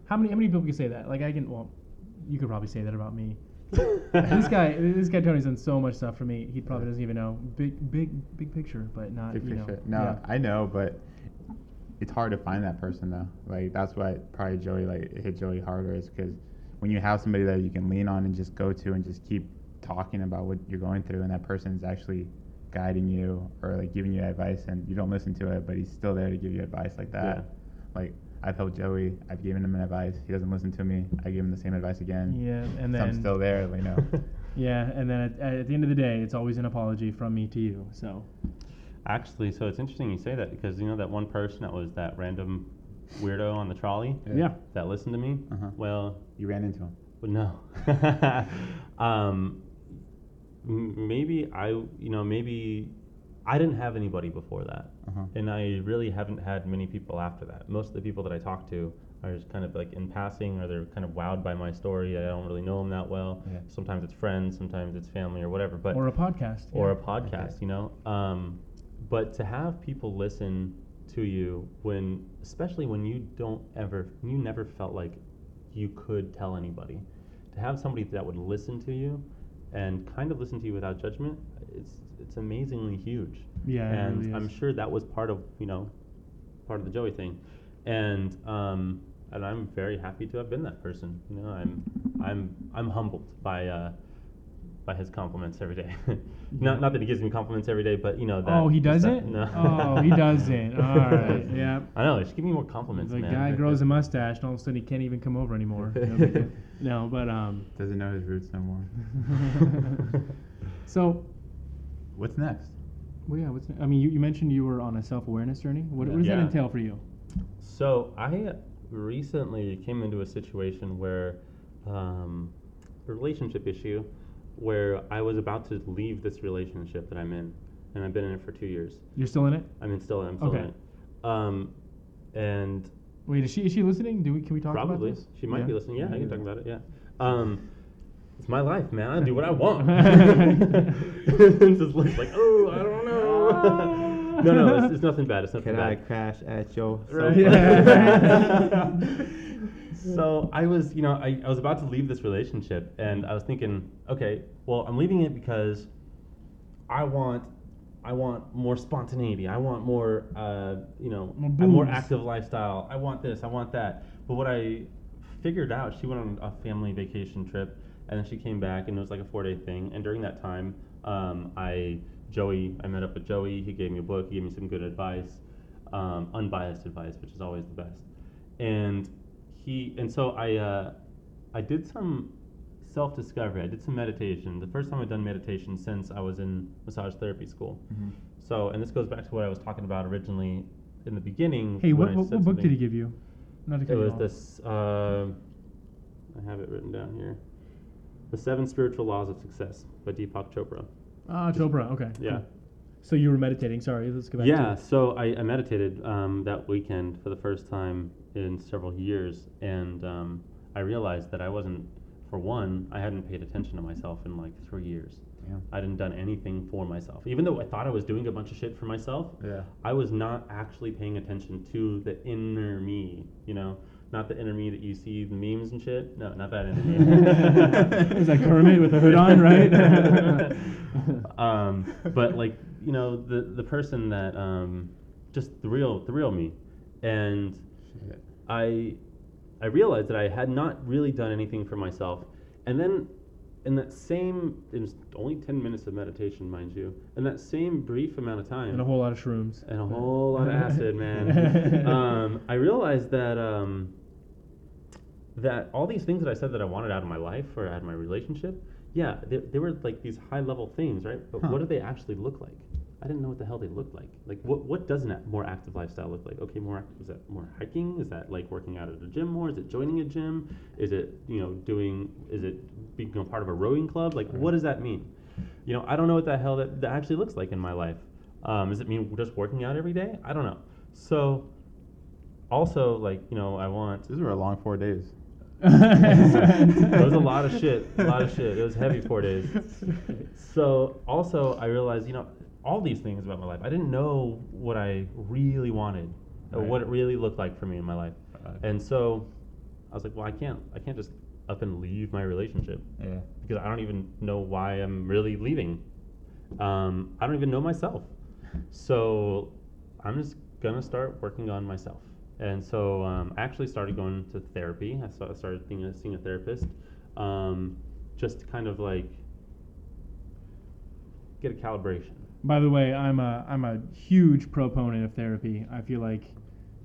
how many how many people can say that? Like I can, well, you could probably say that about me. this guy, this guy Tony's done so much stuff for me. He probably doesn't even know big, big, big picture, but not big you picture. Know. No, yeah. I know, but it's hard to find that person though. Like that's why probably Joey like hit Joey harder is because when you have somebody that you can lean on and just go to and just keep talking about what you're going through, and that person is actually guiding you or like giving you advice, and you don't listen to it, but he's still there to give you advice like that. Yeah. Like. I've helped Joey. I've given him an advice. He doesn't listen to me. I give him the same advice again. Yeah, and then so I'm still there, you know. yeah, and then at, at the end of the day, it's always an apology from me to you. So, actually, so it's interesting you say that because you know that one person that was that random weirdo on the trolley. Yeah. yeah. That listened to me. Uh-huh. Well, you ran into him. Well, no. um, m- maybe I, you know, maybe. I didn't have anybody before that, uh-huh. and I really haven't had many people after that. Most of the people that I talk to are just kind of like in passing, or they're kind of wowed by my story. I don't really know them that well. Yeah. Sometimes it's friends, sometimes it's family, or whatever. But or a podcast. Or yeah. a podcast, okay. you know. Um, but to have people listen to you when, especially when you don't ever, you never felt like you could tell anybody, to have somebody that would listen to you and kind of listen to you without judgment, it's. It's amazingly huge. Yeah, and it really I'm is. Sure that was part of, you know, part of the Joey thing. And um and I'm very happy to have been that person. You know, I'm I'm I'm humbled by uh by his compliments every day. not not that he gives me compliments every day, but you know that. Oh, he doesn't? That, no. oh, he doesn't. All right. Yeah. I know, just give me more compliments, the man. The guy grows a mustache and all of a sudden he can't even come over anymore. no, but um doesn't know his roots no more. so What's next? Well, yeah. What's ne- I mean, you, you mentioned you were on a self-awareness journey. What, what does yeah. that entail for you? So I recently came into a situation where um, a relationship issue, where I was about to leave this relationship that I'm in, and I've been in it for two years. You're still in it? I'm in still. I'm still okay. in it. Um, and wait, is she is she listening? Do we can we talk probably. About this? She might yeah. be listening. Yeah, yeah, I can talk about it. Yeah. Um, It's my life, man. I do what I want. It just looks like, oh, I don't know. no, no, it's, it's nothing bad. It's nothing Can bad. Can I crash at your right. yeah. So I was, you know, I, I was about to leave this relationship, and I was thinking, okay, well, I'm leaving it because I want, I want more spontaneity. I want more, uh, you know, more, more active lifestyle. I want this. I want that. But what I figured out, she went on a family vacation trip. And then she came back, and it was like a four-day thing. And during that time, um, I Joey, I met up with Joey. He gave me a book. He gave me some good advice, um, unbiased advice, which is always the best. And he, and so I, uh, I did some self-discovery. I did some meditation. The first time I've done meditation since I was in massage therapy school. Mm-hmm. So, and this goes back to what I was talking about originally in the beginning. Hey, what what, what book did he give you? Not to cut you off. It was this. Uh, I have it written down here. The Seven Spiritual Laws of Success by Deepak Chopra. Ah, Chopra, okay. Yeah. Cool. So you were meditating, sorry, let's go back yeah, to Yeah, so I, I meditated um, that weekend for the first time in several years, and um, I realized that I wasn't, for one, I hadn't paid attention to myself in like three years. Yeah. I didn't done anything for myself. Even though I thought I was doing a bunch of shit for myself, yeah. I was not actually paying attention to the inner me, you know? Not the inner me that you see the memes and shit. No, not that inner me. Is that Kermit with the hood on, right? um, but like you know, the the person that um, just the real the real me, and shit. I I realized that I had not really done anything for myself, and then in that same it was only ten minutes of meditation, mind you, in that same brief amount of time, and a whole lot of shrooms, and a whole lot of acid, man. um, I realized that. Um, That all these things that I said that I wanted out of my life or out of my relationship, yeah, they, they were like these high-level things, right? But huh. what do they actually look like? I didn't know what the hell they looked like. Like, what what does a more active lifestyle look like? Okay, more is that more hiking? Is that like working out at a gym more? Is it joining a gym? Is it you know doing? Is it being a part of a rowing club? Like, what does that mean? You know, I don't know what the hell that, that actually looks like in my life. Um, does it mean just working out every day? I don't know. So also, like, you know, I want... These were a long four days. It was a lot of shit, a lot of shit. It was heavy four days. So also, I realized, you know, all these things about my life. I didn't know what I really wanted, or right. what it really looked like for me in my life. Right. And so I was like, well, I can't, I can't just up and leave my relationship. Yeah. Because I don't even know why I'm really leaving. Um, I don't even know myself. So I'm just gonna start working on myself. And so um, I actually started going to therapy. I started being, seeing a therapist, um, just to kind of like get a calibration. By the way, I'm a I'm a huge proponent of therapy. I feel like.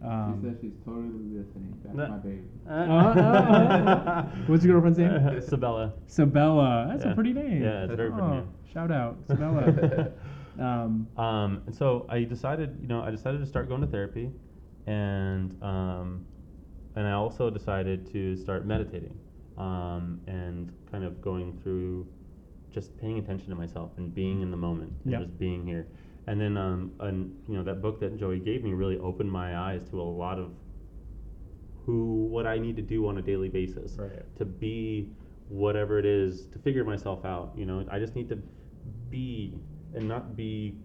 Um, she said she's totally listening. That's no. my baby. Uh, uh, what's your girlfriend's name? Uh, Sabella. Sabella. That's yeah. a pretty name. Yeah, it's a very oh, pretty name. Shout out, Sabella. um, um, and so I decided, you know, I decided to start going to therapy. And um, and I also decided to start meditating, um, and kind of going through, just paying attention to myself and being in the moment and yep. just being here. And then um, and you know, that book that Joey gave me really opened my eyes to a lot of who, what I need to do on a daily basis right. to be whatever it is, to figure myself out. You know, I just need to be and not be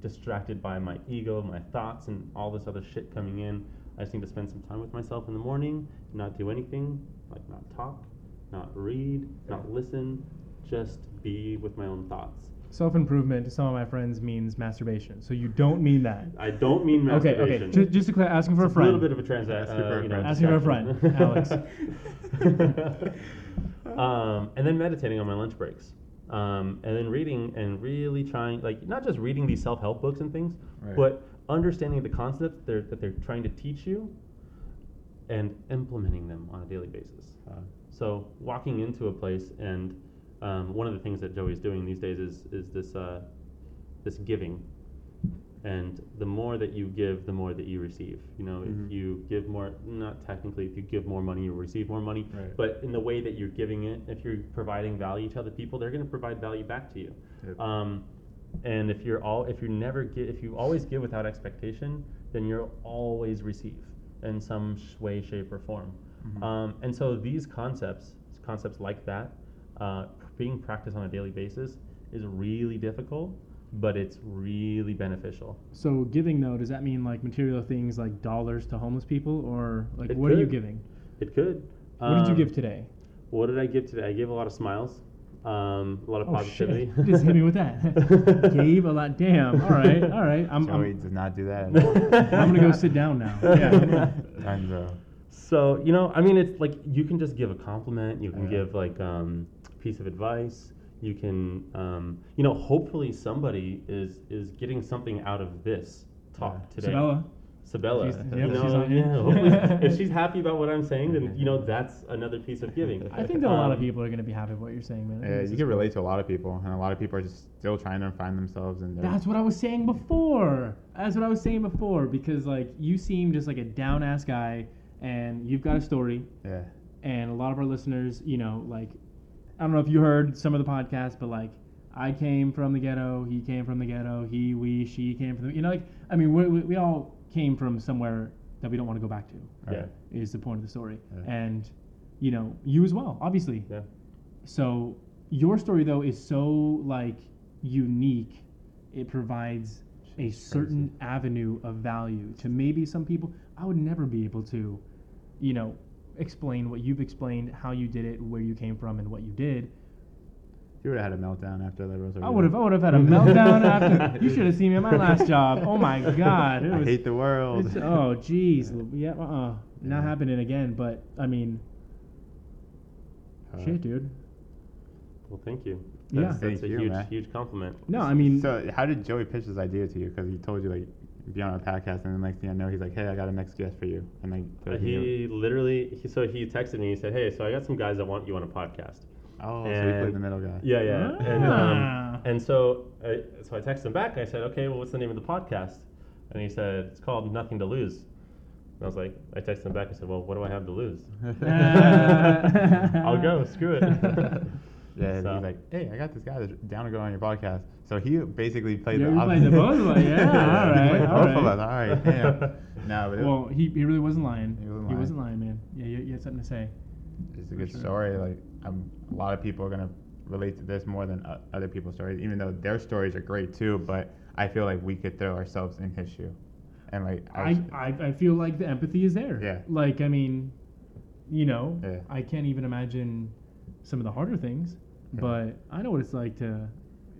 distracted by my ego, my thoughts, and all this other shit coming in. I just need to spend some time with myself in the morning, not do anything, like not talk, not read, not listen, just be with my own thoughts. Self-improvement to some of my friends means masturbation, so you don't mean that. I don't mean masturbation. Okay, okay. Just, just to clear, asking for it's a friend. A little bit of a transaction. Uh, uh, you know, asking for a friend, Alex. um, and then meditating on my lunch breaks. Um, and then reading and really trying, like, not just reading these self-help books and things, right. but understanding the concepts that they're, that they're trying to teach you and implementing them on a daily basis. Uh, so walking into a place, and um, one of the things that Joey's doing these days is is this uh, this giving. And the more that you give, the more that you receive. You know, mm-hmm. if you give more, not technically, if you give more money, you receive more money. Right. But in the way that you're giving it, if you're providing value to other people, they're going to provide value back to you. Yep. Um, and if you're all, if you never give, if you always give without expectation, then you'll always receive in some sh- way, shape, or form. Mm-hmm. Um, and so these concepts, concepts like that, uh, being practiced on a daily basis is really difficult. But it's really beneficial. So giving, though, does that mean like material things like dollars to homeless people, or like it what could. Are you giving? It could. What um, did you give today? What did I give today? I gave a lot of smiles, um, a lot of oh, positivity. Shit. Just hit me with that. Gave a lot. Damn. All right. All right. I'm, Joey I'm, does not do that. I'm gonna go sit down now. Yeah. And, uh, so you know, I mean, it's like you can just give a compliment. You can uh, give like um, a piece of advice. You can, um, you know, hopefully somebody is is getting something out of this talk yeah. today. Sabella. Sabella. She's, yep, you know, she's on yeah, hopefully, if she's happy about what I'm saying, then, you know, that's another piece of giving. I think that um, a lot of people are going to be happy with what you're saying, man. Yeah, you can relate to a lot of people, and a lot of people are just still trying to find themselves. And That's what I was saying before. That's what I was saying before, because, like, you seem just like a down-ass guy, and you've got a story. Yeah. And a lot of our listeners, you know, like, I don't know if you heard some of the podcasts, but like, I came from the ghetto, he came from the ghetto, he, we, she came from the, you know, like, I mean, we we, we all came from somewhere that we don't want to go back to, right? Yeah. Is the point of the story. Yeah. And, you know, you as well, obviously. Yeah. So your story, though, is so, like, unique. It provides a certain Crazy. avenue of value to maybe some people. I would never be able to, you know, explain what you've explained, how you did it, where you came from, and what you did. You would have had a meltdown after that. Was I would have. I would have had a meltdown after. You should have seen me at my last job. Oh my God! It was, I hate the world. Oh geez, yeah. Uh. Uh-uh. Not yeah. happening again. But I mean, uh, shit, dude. Well, thank you. That's, yeah, that's thank a you, huge, man. huge compliment. No, I mean. So, how did Joey pitch this idea to you? Because he told you like. Be on a podcast, and the next thing I know, he's like, "Hey, I got a next guest for you." And like, so he, he literally, he, so he texted me. He said, "Hey, so I got some guys that want you on a podcast." Oh, and so he played the middle guy. Yeah, yeah. Ah. And um, and so, I, so I texted him back. And I said, "Okay, well, what's the name of the podcast?" And he said, "It's called Nothing to Lose." And I was like, I texted him back. I said, "Well, what do I have to lose?" I'll go. Screw it. Yeah, so. He's like, "Hey, I got this guy that's down to go on your podcast." So he basically played yeah, the opposite. Yeah, you played the both of us. Yeah, all right. All right. Both of us, all right. Damn. No, but well, he, he really wasn't lying. He wasn't lying. He wasn't lying, man. Yeah, you, you had something to say. It's a good sure. story. Like, I'm, a lot of people are gonna relate to this more than uh, other people's stories, even though their stories are great too. But I feel like we could throw ourselves in his shoe, and like I, I, I, I feel like the empathy is there. Yeah. Like I mean, you know, yeah. I can't even imagine some of the harder things, mm-hmm. but I know what it's like to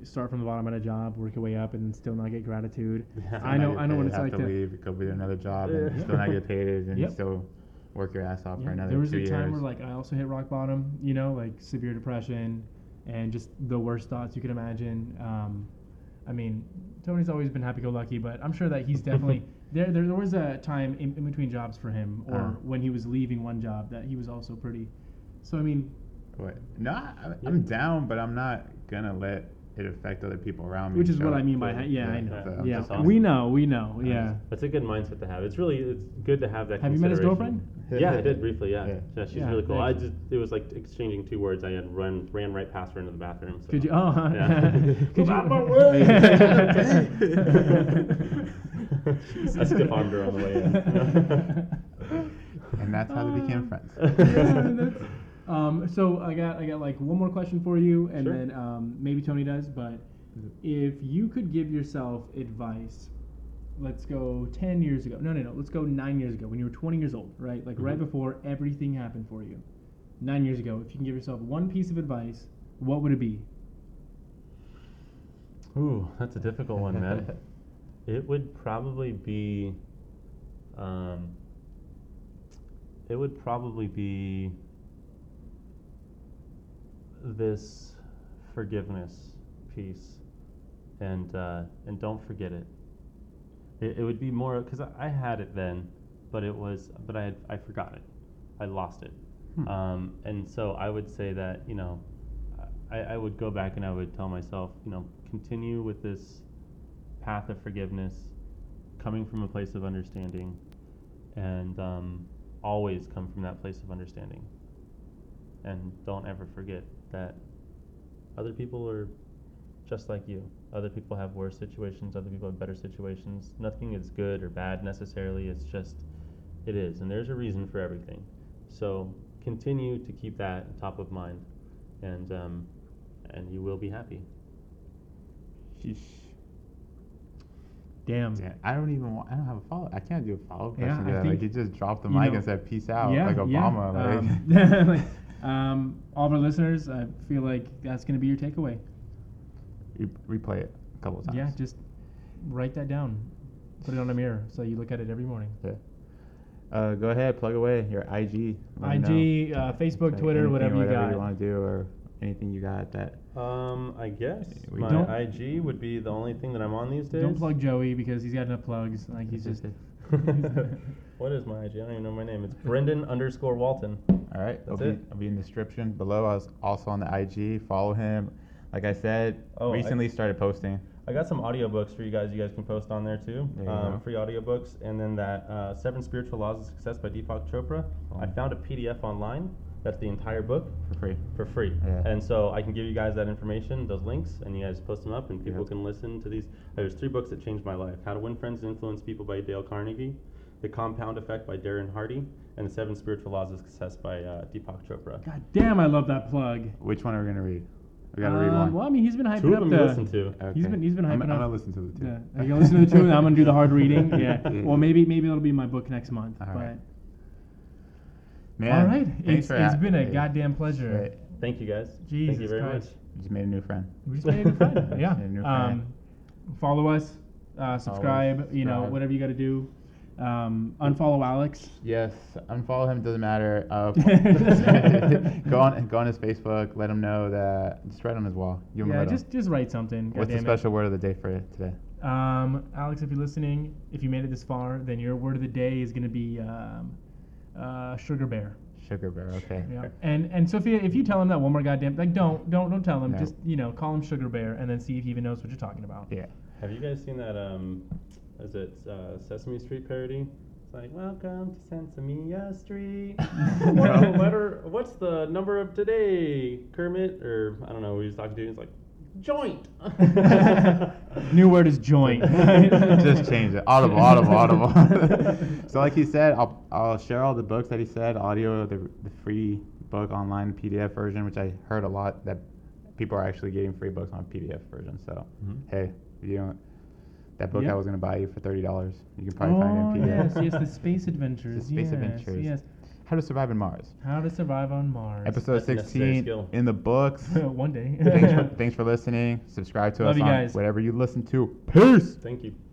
start from the bottom at a job, work your way up, and still not get gratitude. Yeah, I know. I know what it's like to, to leave, go to another job, and yeah. still not get paid, and yep. still work your ass off yeah. for another. There was two a time years. where like I also hit rock bottom. You know, like severe depression, and just the worst thoughts you could imagine. Um, I mean, Tony's always been happy-go-lucky, but I'm sure that he's definitely there. There was a time in, in between jobs for him, or uh, when he was leaving one job, that he was also pretty. So I mean, what? No, I, I'm yeah. down, but I'm not gonna let it affect other people around me. Which is so what I mean by ha- yeah, yeah, I know. So yeah, awesome. we know, we know. Yeah, that's a good mindset to have. It's really it's good to have that. Have you met his girlfriend? Yeah, I did briefly. Yeah, yeah, yeah she's yeah, really cool. Thanks. I just it was like exchanging two words. I had run ran right past her into the bathroom. So. Could you? Oh, huh? Yeah. Could you? My way. I stiff armed her on the way in. And that's how they became friends. Yeah, that's. Um, so I got I got like one more question for you, and sure. then um, maybe Tony does. But if you could give yourself advice, let's go ten years ago. No, no, no. Let's go nine years ago when you were twenty years old, right? Like mm-hmm. right before everything happened for you. Nine years ago, if you can give yourself one piece of advice, what would it be? Ooh, that's a difficult one, man. It would probably be. Um, it would probably be. This forgiveness piece, and uh, and don't forget it. It, it would be more because I, I had it then, but it was but I had, I forgot it, I lost it, hmm. um, and so I would say that you know, I, I would go back and I would tell myself you know continue with this path of forgiveness, coming from a place of understanding, and um, always come from that place of understanding, and don't ever forget that other people are just like you. Other people have worse situations, other people have better situations. Nothing is good or bad necessarily, it's just, it is. And there's a reason for everything. So continue to keep that top of mind, and um, and you will be happy. Sheesh. Damn. Damn. I don't even want, I don't have a follow, I can't do a follow-up question. Yeah, like, he just dropped the mic know, and said, peace out, yeah, like Obama. Yeah. Like. Um, like, Um, all of our listeners, I feel like that's going to be your takeaway. Re- replay it a couple of times. Yeah, just write that down. Put it on a mirror so you look at it every morning. Yeah. Uh, go ahead, plug away your I G. I G, uh, Facebook, like Twitter, anything, whatever you whatever got. Whatever you want to do or anything you got that. Um, I guess we my I G would be the only thing that I'm on these days. Don't plug Joey because he's got enough plugs. Like he's just. What is my I G? I don't even know my name. It's Brendan underscore Walton. All right. That's it'll, it. be, it'll be in the description below. I was also on the I G. Follow him. Like I said, oh, recently I, started posting. I got some audiobooks for you guys. You guys can post on there too. There um, free audiobooks. And then that uh, Seven Spiritual Laws of Success by Deepak Chopra. Oh. I found a P D F online. That's the entire book. For free. For free. Yeah. And so I can give you guys that information, those links, and you guys post them up and people yeah. can listen to these. There's three books that changed my life. How to Win Friends and Influence People by Dale Carnegie. The Compound Effect by Darren Hardy, and The Seven Spiritual Laws of Success by uh, Deepak Chopra. God damn, I love that plug. Which one are we gonna read? We gotta uh, read one. Well, I mean, he's been hyping two up of them the. Listen to. Okay. He's been he's been hyping I'm, up. I'm gonna listen to the two. Yeah, I'm gonna listen to the two, and I'm gonna do the hard reading. Yeah. Well, maybe maybe it'll be my book next month. All right. But man, all right. It's, for it's been a yeah. goddamn pleasure. Right. Thank you guys. Jesus Thank you very Christ. much. We just made a new friend. We just made a new friend. Yeah. A new friend. Um, follow us, uh, subscribe. Always. You know, right. whatever you gotta do. Um, unfollow Alex. Yes, unfollow him. Doesn't matter. Uh, go on, go on his Facebook. Let him know that. Just write on his wall. Give him yeah, just him. just write something. God What's the it. special word of the day for you today? Um, Alex, if you're listening, if you made it this far, then your word of the day is gonna be um, uh, sugar bear. Sugar bear. Okay. Yeah. And and Sophia, if you tell him that one more goddamn like don't don't don't tell him. No. Just you know call him sugar bear and then see if he even knows what you're talking about. Yeah. Have you guys seen that? Um, Is it uh, Sesame Street parody? It's like, welcome to Sesame Street. What's the letter? What's the number of today, Kermit? Or I don't know. He was talking to. He's like, joint. New word is joint. Just change it. Audible, audible, audible. So like he said, I'll I'll share all the books that he said, audio, the the free book online P D F version, which I heard a lot that people are actually getting free books on P D F version. So mm-hmm. hey, you know that book yep. I was going to buy you for thirty dollars, you can probably oh, find it in P D F. Yes, yes, the Space Adventures. The Space yes, Adventures. Yes. How to Survive on Mars. How to Survive on Mars. Episode That's sixteen in the books. One day. thanks, for, thanks for listening. Subscribe to Love us on guys. Whatever you listen to. Peace. Thank you.